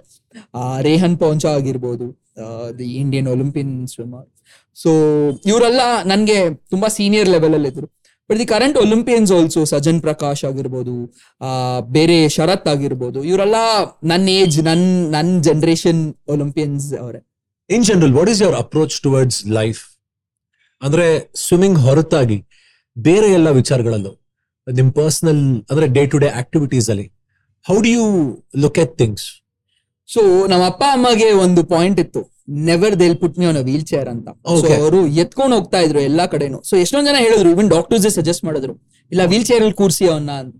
Rehan Poncha agirbodu, the Indian Olympian swimmer. So ಇವರೆಲ್ಲ ನನ್ಗೆ ತುಂಬಾ ಸೀನಿಯರ್ ಲೆವೆಲ್ ಅಲ್ಲಿ ಇದ್ರು. But the current Olympians also, Sajan Prakash ಆಗಿರ್ಬೋದು, ಬೇರೆ ಶರತ್ ಆಗಿರ್ಬೋದು, ಇವರೆಲ್ಲ ನನ್ನ ಏಜ್, ನನ್ನ ಜನರೇಷನ್ ಒಲಿಂಪಿಯನ್ಸ್ ಅವರೇ. In general, what is your approach towards life? ಅಂದ್ರೆ ಸ್ವಿಮ್ಮಿಂಗ್ ಹೊರತಾಗಿ ಬೇರೆ ಎಲ್ಲ ವಿಚಾರಗಳಲ್ಲೂ ನಿಮ್ ಪರ್ಸನಲ್ ಅಂದ್ರೆ ಡೇ ಟು ಡೇ ಆಕ್ಟಿವಿಟೀಸ್ ಅಲ್ಲಿ how do you look at things? So ನಮ್ಮ ಅಪ್ಪ ಅಮ್ಮಗೆ ಒಂದು ಪಾಯಿಂಟ್ ಇತ್ತು, never they'll put me on a wheelchair ಅಂತ. ಸೊ ಅವರು ಎತ್ಕೊಂಡು ಹೋಗ್ತಾ ಇದ್ರು ಎಲ್ಲಾ ಕಡೆನು. ಸೊ ಎಷ್ಟೊಂದ್ ಜನ ಹೇಳಿದ್ರು, ಇವನ್ ಡಾಕ್ಟರ್ಸ್ ಸಜೆಸ್ಟ್ ಮಾಡಿದ್ರು, ಇಲ್ಲ ವೀಲ್ ಚೇರ್ ಅಲ್ಲಿ ಕೂರ್ಸಿ ಅವನ್ನ ಅಂತ.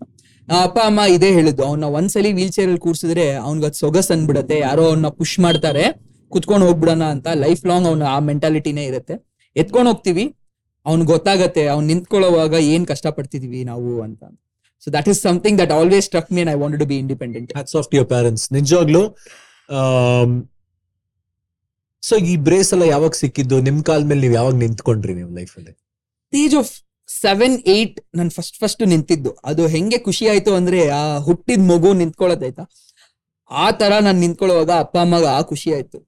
ನಮ್ಮ ಅಪ್ಪ ಅಮ್ಮ ಇದೇ ಹೇಳಿದ್ದು, ಅವ್ನ ಒಂದ್ಸಲಿ ವೀಲ್ ಚೇರ್ ಅಲ್ಲಿ ಕೂರ್ಸಿದ್ರೆ ಅವ್ನ್ಗ ಸೊಗಸ್ ಅನ್ಬಿಡತ್ತೆ, ಯಾರೋ ಅವ್ನ ಪುಷ್ ಮಾಡ್ತಾರೆ, ಕುತ್ಕೊಂಡು ಹೋಗ್ಬಿಡೋಣ ಅಂತ. ಲೈಫ್ ಲಾಂಗ್ ಅವ್ನ ಆ ಮೆಂಟಾಲಿಟಿನೇ ಇರುತ್ತೆ. ಎತ್ಕೊಂಡು ಹೋಗ್ತಿವಿ, ಅವ್ನ್ ಗೊತ್ತಾಗತ್ತೆ ಅವ್ನ್ ನಿಂತ್ಕೊಳ್ಳೋವಾಗ ಏನ್ ಕಷ್ಟ ಪಡ್ತಿದೀವಿ ನಾವು ಅಂತ. So that is something that always struck me and I wanted to be independent. Hats off to your parents, ನಿಜವಾಗ್ಲೂ. ಸೊ ಈ ಬ್ರೇಸ್ ಎಲ್ಲ ಯಾವಾಗ ಸಿಕ್ಕಿದ್ದು? ನಿಮ್ ಕಾಲ್ ಮೇಲೆ ನೀವು ಯಾವಾಗ ನಿಂತ್ಕೊಂಡ್ರಿ ನಿಮ್ ಲೈಫ್ ಅಲ್ಲಿ? ಏಜ್ ಆಫ್ 7-8 ನಾನು ಫಸ್ಟ್ ನಿಂತಿದ್ದು. ಅದು ಹೆಂಗೆ ಖುಷಿ ಆಯ್ತು ಅಂದ್ರೆ, ಆ ಹುಟ್ಟಿದ ಮಗು ನಿಂತ್ಕೊಳ್ಳೋದಾಯ್ತಾ, ಆ ತರ ನಾನು ನಿಂತ್ಕೊಳ್ಳುವಾಗ ಅಪ್ಪ ಅಮ್ಮಗ ಆ ಖುಷಿ ಆಯ್ತು.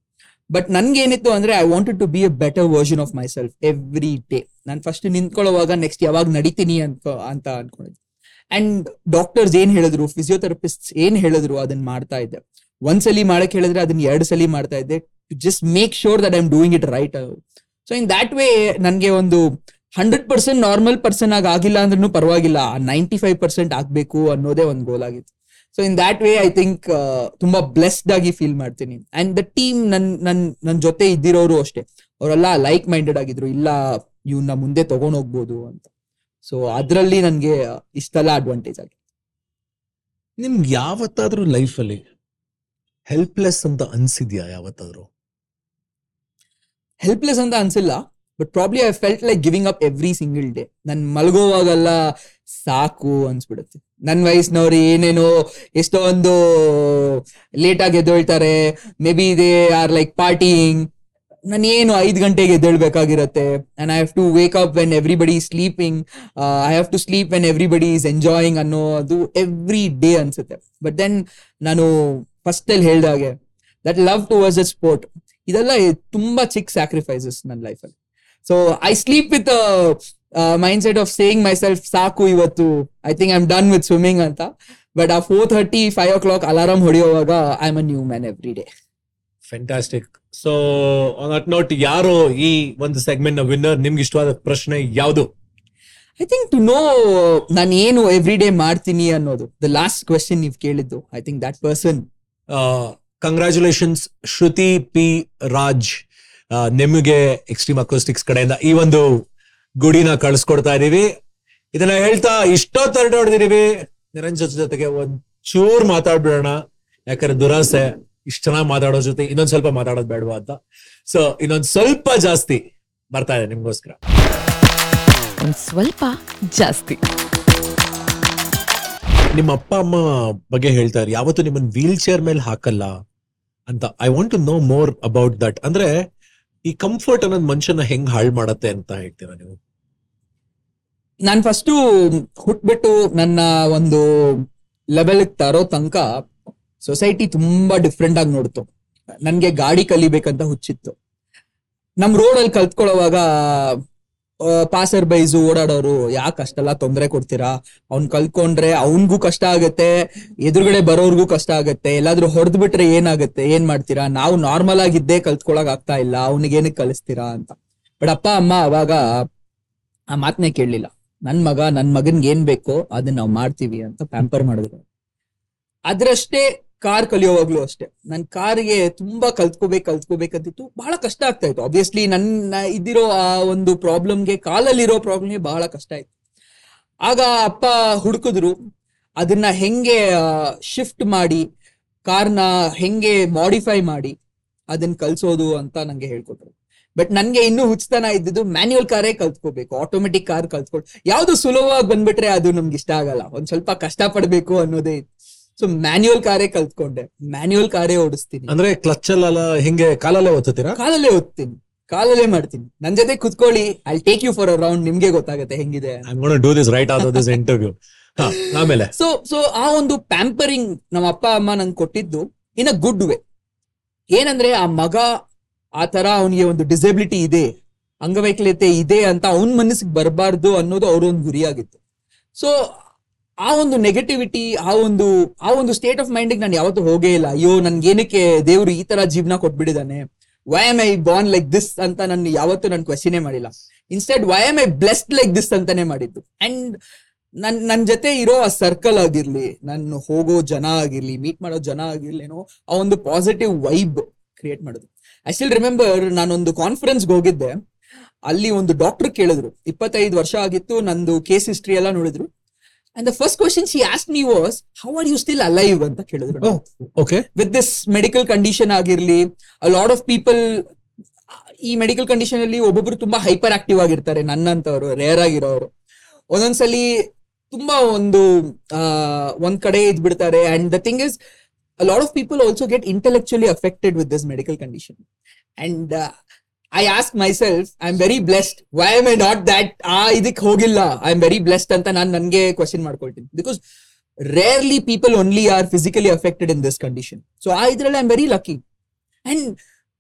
ಬಟ್ ನನ್ಗೆ ಏನಿತ್ತು ಅಂದ್ರೆ, I wanted to be a better version of myself every day. ನಾನು ಫಸ್ಟ್ ನಿಂತ್ಕೊಳ್ಳುವಾಗ ನೆಕ್ಸ್ಟ್ ಯಾವಾಗ ನಡಿತೀನಿ ಅಂತ ಅನ್ಕೊಂಡಿದ್ದೆ. ಅಂಡ್ ಡಾಕ್ಟರ್ಸ್ ಏನ್ ಹೇಳಿದ್ರು, ಫಿಸಿಯೋಥೆರಪಿಸ್ಟ್ ಏನ್ ಹೇಳಿದ್ರು ಅದನ್ನ ಮಾಡ್ತಾ ಇದ್ದೆ. ಒಂದ್ಸಲಿ ಮಾಡಕ್ ಹೇಳಿದ್ರೆ ಅದನ್ನ 2 ಸಲ ಮಾಡ್ತಾ ಇದ್ದೆ. just make sure that I'm doing it right. So in that way ನನಗೆ ಒಂದು 100% ನಾರ್ಮಲ್ ಪರ್ಸನ್ ಆಗಿ ಆಗಿಲ್ಲ ಅಂದ್ರೂ ಪರವಾಗಿಲ್ಲ, 95% ಆಗ್ಬೇಕು ಅನ್ನೋದೇ ಒಂದು ಗೋಲ್ ಆಗಿತ್ತು. So in that way I think ತುಂಬಾ ಬ್ಲೆಸ್ಡ್ ಆಗಿ ಫೀಲ್ ಮಾಡ್ತೀನಿ. ಅಂಡ್ ದ ಟೀಮ್, ನನ್ನ ಜೊತೆ ಇದ್ದಿರೋರು ಅಷ್ಟೇ, ಅವರೆಲ್ಲ ಲೈಕ್ ಮೈಂಡೆಡ್ ಆಗಿದ್ರು, ಇಲ್ಲ ಇವನ್ನ ಮುಂದೆ ತಗೊಂಡೋಗ್ಬೋದು ಅಂತ. ಸೊ ಅದರಲ್ಲಿ ನನಗೆ ಇಷ್ಟೆಲ್ಲ ಅಡ್ವಾಂಟೇಜ್ ಆಗಿದೆ. ನಿಮ್ಗೆ ಯಾವತ್ತಾದ್ರೂ ಲೈಫಲ್ಲಿ ಹೆಲ್ಪ್ಲೆಸ್ ಅಂತ ಅನ್ಸಿದ್ಯಾ? ಯಾವತ್ತಾದ್ರು ಹೆಲ್ಪ್ಲೆಸ್ ಅಂತ ಅನ್ಸಿಲ್ಲ, but probably I felt like giving up every single day. ನಾನು ಮಲಗೋವಾಗೆಲ್ಲ ಸಾಕು ಅನ್ಸ್ಬಿಡುತ್ತೆ. ನನ್ನ ವಯಸ್ಸಿನವ್ರು ಏನೇನೋ ಎಷ್ಟೋ ಒಂದು ಲೇಟ್ ಆಗಿ ಎದ್ದೇಳ್ತಾರೆ, maybe they are like partying. ನಾನೇನು 5 ಗಂಟೆಗೆ ಎದ್ದೇಳ್ಬೇಕಾಗಿರತ್ತೆ. And I have to wake up when everybody is sleeping, I have to sleep when everybody is enjoying ಅನ್ನೋ ಅದು ಎವ್ರಿ ಡೇ ಅನ್ಸುತ್ತೆ. ಬಟ್ ದೆನ್ ನಾನು ಫಸ್ಟ್ ಅಲ್ಲಿ ಹೇಳ್ದಾಗೆ that love towards a sport, ಇದೆಲ್ಲ ತುಂಬಾ ಚಿಕ್ಕ ಸ್ಯಾಕ್ರಿಫೈಸಸ್ ನನ್ನ ಲೈಫಲ್ಲಿ. So I sleep with mindset of saying myself ಸಾಕು ಇವತ್ತು, I think I am done with swimming ಅಂತ. ಬಟ್ ಆ 4:30-5 o'clock ಅಲಾರಾಮ್ ಹೊಡೆಯುವಾಗ I am a new man every day. Fantastic. So on that note, ಯಾರು ಈ ಒಂದು ಸೆಗ್ಮೆಂಟ್ ನ ವಿನ್ನರ್? ನಿಮ್ಗೆ ಇಷ್ಟವಾದ ಪ್ರಶ್ನೆ ಯಾವುದು? ಐ ಥಿಂಕ್ ಟು ನೋ ನಾನು ಏನು ಎವ್ರಿ ಡೇ ಮಾಡ್ತೀನಿ ಅನ್ನೋದು. ದ ಲಾಸ್ಟ್ ಕ್ವೆಶನ್ ನೀವು ಕೇಳಿದ್ದು, I think that person. Congratulations Shruti P Raj, ನಿಮಗೆ ಎಕ್ಸ್ಟ್ರೀಮ್ ಅಕೌಸ್ಟಿಕ್ಸ್ ಕಡೆಯಿಂದ ಈ ಒಂದು ಗುಡಿನ ಕಳಿಸ್ಕೊಡ್ತಾ ಇದೀವಿ. ಇದನ್ನ ಹೇಳ್ತಾ ಇಷ್ಟೊತ್ತರಡು ಹೊಡೆದಿದೀವಿ, ನಿರಂಜನ್ ಜೊತೆಗೆ ಒಂದ್ ಚೂರ್ ಮಾತಾಡ್ಬಿಡೋಣ, ಯಾಕಂದ್ರೆ ದುರಾಸೆ ಇಷ್ಟು ಚೆನ್ನಾಗಿ ಮಾತಾಡೋ ಜೊತೆ ಇನ್ನೊಂದ್ ಸ್ವಲ್ಪ ಮಾತಾಡೋದು ಬೇಡವಾ ಅಂತ. ಸೊ ಇನ್ನೊಂದ್ ಸ್ವಲ್ಪ ಜಾಸ್ತಿ ಬರ್ತಾ ಇದೆ ನಿಮ್ಗೋಸ್ಕರ, ಒಂದ್ ಸ್ವಲ್ಪ ಜಾಸ್ತಿ. ನಿಮ್ಮ ಅಪ್ಪ ಅಮ್ಮ ಬಗ್ಗೆ ಹೇಳ್ತಾ ಇರಿ, ಯಾವತ್ತು ನಿಮ್ಮನ್ನ ವೀಲ್ ಚೇರ್ ಮೇಲೆ ಹಾಕಲ್ಲ ಅಂತ. I want to know more about that. ಅಂದ್ರೆ ಈ ಕಂಫರ್ಟ್ ಅನ್ನೋದು ಮನುಷ್ಯನ ಹೆಂಗ್ ಹಾಳು ಮಾಡತ್ತೆ ಅಂತ ಹೇಳ್ತೀರಾ ನೀವು? ನಾನು ಫಸ್ಟು ಹುಟ್ಬಿಟ್ಟು ನನ್ನ ಒಂದು ಲೆವೆಲ್ ತರೋ ತನಕ ಸೊಸೈಟಿ ತುಂಬಾ ಡಿಫ್ರೆಂಟ್ ಆಗಿ ನೋಡ್ತು. ನನ್ಗೆ ಗಾಡಿ ಕಲಿಬೇಕಂತ ಹುಚ್ಚಿತ್ತು. ನಮ್ ರೋಡ್ ಅಲ್ಲಿ ಕಲ್ತ್ಕೊಳ್ಳೋವಾಗ ಪಾಸರ್ ಬೈಸು ಓಡಾಡೋರು, ಯಾಕೆ ಅಷ್ಟೆಲ್ಲ ತೊಂದರೆ ಕೊಡ್ತೀರಾ, ಅವ್ನ್ ಕಲ್ತ್ಕೊಂಡ್ರೆ ಅವನ್ಗೂ ಕಷ್ಟ ಆಗತ್ತೆ, ಎದುರುಗಡೆ ಬರೋರ್ಗೂ ಕಷ್ಟ ಆಗತ್ತೆ, ಎಲ್ಲಾದ್ರೂ ಹೊಡೆದ್ ಬಿಟ್ರೆ ಏನಾಗತ್ತೆ, ಏನ್ ಮಾಡ್ತೀರಾ, ನಾವು ನಾರ್ಮಲ್ ಆಗಿದ್ದೇ ಕಲ್ತ್ಕೊಳಕ್ ಆಗ್ತಾ ಇಲ್ಲ, ಅವ್ನಿಗೇನಕ್ ಕಲಿಸ್ತೀರಾ ಅಂತ. ಬಟ್ ಅಪ್ಪ ಅಮ್ಮ ಅವಾಗ ಆ ಮಾತನ್ನೇ ಕೇಳಲಿಲ್ಲ. ನನ್ ಮಗನ್ಗೆ ಏನ್ ಬೇಕೋ ಅದನ್ನ ನಾವು ಮಾಡ್ತೀವಿ ಅಂತ ಪ್ಯಾಂಪರ್ ಮಾಡಿದ್ರು. ಅದ್ರಷ್ಟೇ ಕಾರ್ ಕಲಿಯೋವಾಗ್ಲೂ ಅಷ್ಟೇ, ನನ್ ಕಾರ್ಗೆ ತುಂಬಾ ಕಲ್ತ್ಕೋಬೇಕಂತಿತ್ತು, ಬಹಳ ಕಷ್ಟ ಆಗ್ತಾ ಇತ್ತು. ಆಬ್ವಿಯಸ್ಲಿ ನನ್ನ ಇದ್ದಿರೋ ಆ ಒಂದು ಪ್ರಾಬ್ಲಮ್ಗೆ, ಕಾಲಲ್ಲಿರೋ ಪ್ರಾಬ್ಲಮ್ಗೆ ಬಹಳ ಕಷ್ಟ ಆಯ್ತು. ಆಗ ಅಪ್ಪ ಹುಡುಕಿದ್ರು ಅದನ್ನ ಹೆಂಗೆ ಶಿಫ್ಟ್ ಮಾಡಿ ಕಾರ್ನ ಹೆಂಗೆ ಮಾಡಿಫೈ ಮಾಡಿ ಅದನ್ನ ಕಲ್ಸೋದು ಅಂತ ನಂಗೆ ಹೇಳ್ಕೊಟ್ರು. ಬಟ್ ನನ್ಗೆ ಇನ್ನೂ ಹುಚ್ಚತನ ಇದ್ದಿದ್ದು ಮ್ಯಾನ್ಯುವಲ್ ಕಾರೇ ಕಲ್ತ್ಕೋಬೇಕು, ಆಟೋಮೆಟಿಕ್ ಕಾರ್ ಕಲ್ತ್ಕೊಳ್ ಯಾವ್ದು ಸುಲಭವಾಗಿ ಬಂದ್ಬಿಟ್ರೆ ಅದು ನಮ್ಗೆ ಇಷ್ಟ ಆಗಲ್ಲ, ಒಂದ್ ಸ್ವಲ್ಪ ಕಷ್ಟ ಪಡ್ಬೇಕು ಅನ್ನೋದೇ ಇತ್ತು. ಸೊ ಮ್ಯಾನ್ಯುವಲ್ ಕಾರೇ ಕಲ್ತ್ಕೊಂಡೆ, ಮ್ಯಾನ್ಯುವಲ್ ಕಾರೇ ಓಡಿಸ್ತೀನಿ. ಅಂದ್ರೆ ಕ್ಲಚ್ ಅಲ್ಲ, ಹಿಂಗೆ ಕಾಲಲ್ಲೇ ಒತ್ತೀರಾ? ಕಾಲಲ್ಲೇ ಒತ್ತೀನಿ, ಕಾಲಲ್ಲೇ ಮಾಡ್ತೀನಿ. ನನ್ ಜೊತೆ ಕುತ್ಕೊಳ್ಳಿ, I take you for a round, ನಿಮ್ಗೆ ಗೊತ್ತಾಗುತ್ತೆ ಹೆಂಗಿದೆ. I'm gonna do this right after this interview. ಆಮೇಲೆ ಸೊ ಆ ಒಂದು ಪ್ಯಾಂಪರಿಂಗ್ ನಮ್ಮ ಅಪ್ಪ ಅಮ್ಮ ನಂಗೆ ಕೊಟ್ಟಿದ್ದು ಇನ್ ಅ ಗುಡ್ ವೇ. ಏನಂದ್ರೆ ಆ ಮಗ ಆ ತರ ಅವನಿಗೆ ಒಂದು ಡಿಸೆಬಿಲಿಟಿ ಇದೆ, ಅಂಗವೈಕಲ್ಯತೆ ಇದೆ ಅಂತ ಅವನ್ ಮನಸ್ಸಿಗೆ ಬರಬಾರ್ದು ಅನ್ನೋದು ಅವ್ರೊಂದು ಗುರಿಯಾಗಿತ್ತು. ಸೊ ಆ ಒಂದು ನೆಗೆಟಿವಿಟಿ, ಆ ಒಂದು ಸ್ಟೇಟ್ ಆಫ್ ಮೈಂಡಿಗೆ ನಾನು ಯಾವತ್ತೂ ಹೋಗೇ ಇಲ್ಲ. ಅಯ್ಯೋ ನನ್ಗೇನಕ್ಕೆ ದೇವ್ರು ಈ ತರ ಜೀವನ ಕೊಟ್ಬಿಟ್ಟಿದ್ದಾನೆ, why am I born like this ಅಂತ ನಾನು ಯಾವತ್ತೂ ನಾನು ಕ್ವೆಶ್ಚನೇ ಮಾಡಿಲ್ಲ. Instead why am I blessed like this ಅಂತಾನೆ ಮಾಡಿದ್ದು. ಅಂಡ್ ನನ್ನ ಜೊತೆ ಇರೋ ಆ ಸರ್ಕಲ್ ಆಗಿರ್ಲಿ, ನಾನು ಹೋಗೋ ಜನ ಆಗಿರ್ಲಿ, ಮೀಟ್ ಮಾಡೋ ಜನ ಆಗಿರ್ಲಿ, ಏನೋ ಆ ಒಂದು ಪಾಸಿಟಿವ್ ವೈಬ್ ಕ್ರಿಯೇಟ್ ಮಾಡೋದು. ಐ ಸ್ಟಿಲ್ ರಿಮೆಂಬರ್, ನಾನೊಂದು ಕಾನ್ಫರೆನ್ಸ್ಗೆ ಹೋಗಿದ್ದೆ, ಅಲ್ಲಿ ಒಂದು ಡಾಕ್ಟರ್ ಕೇಳಿದ್ರು, 25 ವರ್ಷ ಆಗಿತ್ತು, ನಂದು ಕೇಸ್ ಹಿಸ್ಟ್ರಿ ಎಲ್ಲ ನೋಡಿದ್ರು. And the first question she asked me was, how are you still alive anta kelidru. Oh, okay. With this medical condition agirli, a lot of people ee medical condition alli obbobru tumba hyperactive agirtare, nannantavaru rare agiravaru, onond sali tumba ondu one kade id bidtare. And the thing is, a lot of people also get intellectually affected with this medical condition. And I asked myself, I am very blessed, why am I not that? Idik hogilla, I am very blessed anta nange question madkoltini, because rarely people only are physically affected in this condition. So I idralli I am very lucky. And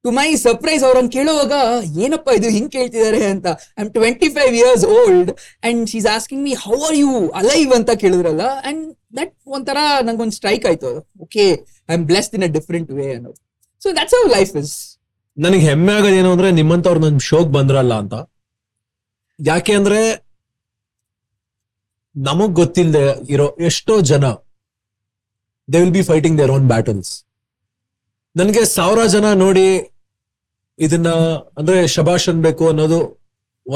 to my surprise, avaran keluvaga enappa idu hing keltidare anta, I am 25 years old and she is asking me how are you alive anta kelidralla. And that one tara nange on strike aitu, okay, I am blessed in a different way. And so that's how life is. ನನಗೆ ಹೆಮ್ಮೆ ಆಗೋದೇನು ಅಂದ್ರೆ ನಿಮ್ಮಂತವ್ರು ನಮ್ ಶೋಕ್ ಬಂದ್ರಲ್ಲ ಅಂತ. ಯಾಕೆ ಅಂದ್ರೆ ನಮಗ್ ಗೊತ್ತಿಲ್ಲದೆ ಇರೋ ಎಷ್ಟೋ ಜನ they will be fighting their own battles. ನನ್ಗೆ 1000 ಜನ ನೋಡಿ ಇದನ್ನ ಅಂದ್ರೆ ಶಬಾಷ್ ಅನ್ಬೇಕು ಅನ್ನೋದು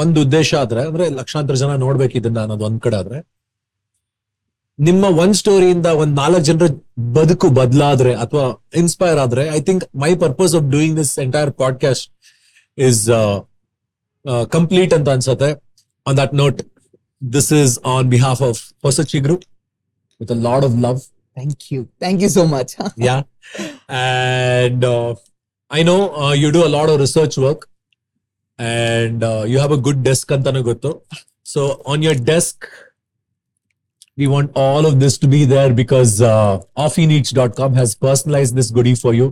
ಒಂದು ಉದ್ದೇಶ ಆದ್ರೆ, ಅಂದ್ರೆ ಲಕ್ಷಾಂತರ ಜನ ನೋಡ್ಬೇಕು ಇದನ್ನ ಅನ್ನೋದು ಒಂದ್ ಕಡೆ ಆದ್ರೆ, ನಿಮ್ಮ ಒಂದ್ ಸ್ಟೋರಿಯಿಂದ ಒಂದ್ 4 ಜನರ ಬದುಕು ಬದಲಾದ್ರೆ ಅಥವಾ ಇನ್ಸ್ಪೈರ್ ಆದ್ರೆ, I think my purpose of doing this entire podcast is complete ಅಂತ ಅನ್ಸುತ್ತೆ. On that note, this is on behalf of ಹೊಸಚಿ group with a lot of love. Thank you so much. Yeah, and I know you do a lot of research work and you have a good desk ಅಂತಾನು ಗೊತ್ತು. So on your desk, we want all of this to be there because offeneats.com has personalized this goodie for you.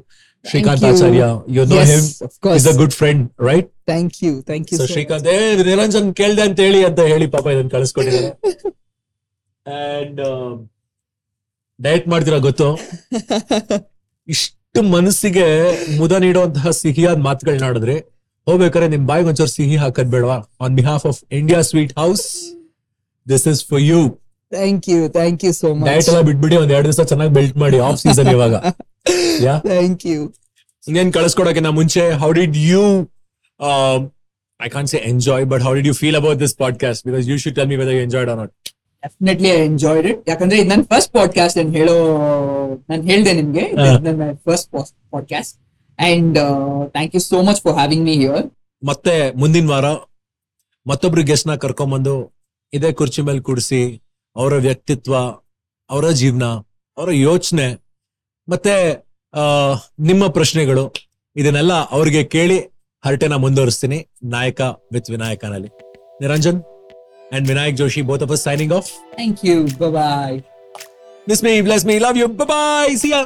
Shrikant Acharya, you know, yes, him, of course. He's a good friend, right? Thank you so Shrikant, Niranjan kelda anta heli papa idan kaliskotidare. And diet madidira gottu, ishtu manasige muda needuvantaha sihiyad maatgalna nadidre, hobekare nim bayi onchur sihi hakad bedwa. On behalf of India Sweet House, this is for you. Thank you so much. Diet alla bidbidi ond 2 ದಿವಸ ಚೆನ್ನಾಗಿ ಬಿಲ್ಟ್ ಮಾಡಿ, ಆಫ್ ಸೀಸನ್ ಇವಾಗ. Yeah, thank you. ಇನ್ನೇನ್ ಕಳಿಸ್ಕೊಡಕ್ಕೆ ನಾ ಮುಂಚೆ, how did you I can't say enjoy, but how did you feel about this podcast? Because you should tell me whether you enjoyed or not. Definitely I enjoyed it, ಯಾಕಂದ್ರೆ ಇದು ನನ್ನ ಫಸ್ಟ್ ಪಾಡ್ಕಾಸ್ಟ್. ನಾನು ಹೇಳಿದೆ ನಿಮ್ಗೆ, ನನ್ನ first podcast. And thank you so much for having me here. ಮತ್ತೆ ಮುಂದಿನ ವಾರ ಮತ್ತೊಬ್ರು ಗೆಸ್ಟ್ ನ ಕರ್ಕೊಂಡ್ಬಂದು ಇದೇ ಕುರ್ಚಿ ಮೇಲೆ ಕೂಡಿಸಿ ಅವರ ವ್ಯಕ್ತಿತ್ವ, ಅವರ ಜೀವನ, ಅವರ ಯೋಚನೆ, ಮತ್ತೆ ನಿಮ್ಮ ಪ್ರಶ್ನೆಗಳು, ಇದನ್ನೆಲ್ಲ ಅವ್ರಿಗೆ ಕೇಳಿ ಹರಟೆನ ಮುಂದುವರಿಸ್ತೀನಿ ನಾಯಕ ವಿತ್ ವಿನಾಯಕನಲ್ಲಿ. Niranjan and Vinayak Joshi, both of us signing off. Thank you. Bye bye. Miss me, bless me, love you. Bye bye. See ya.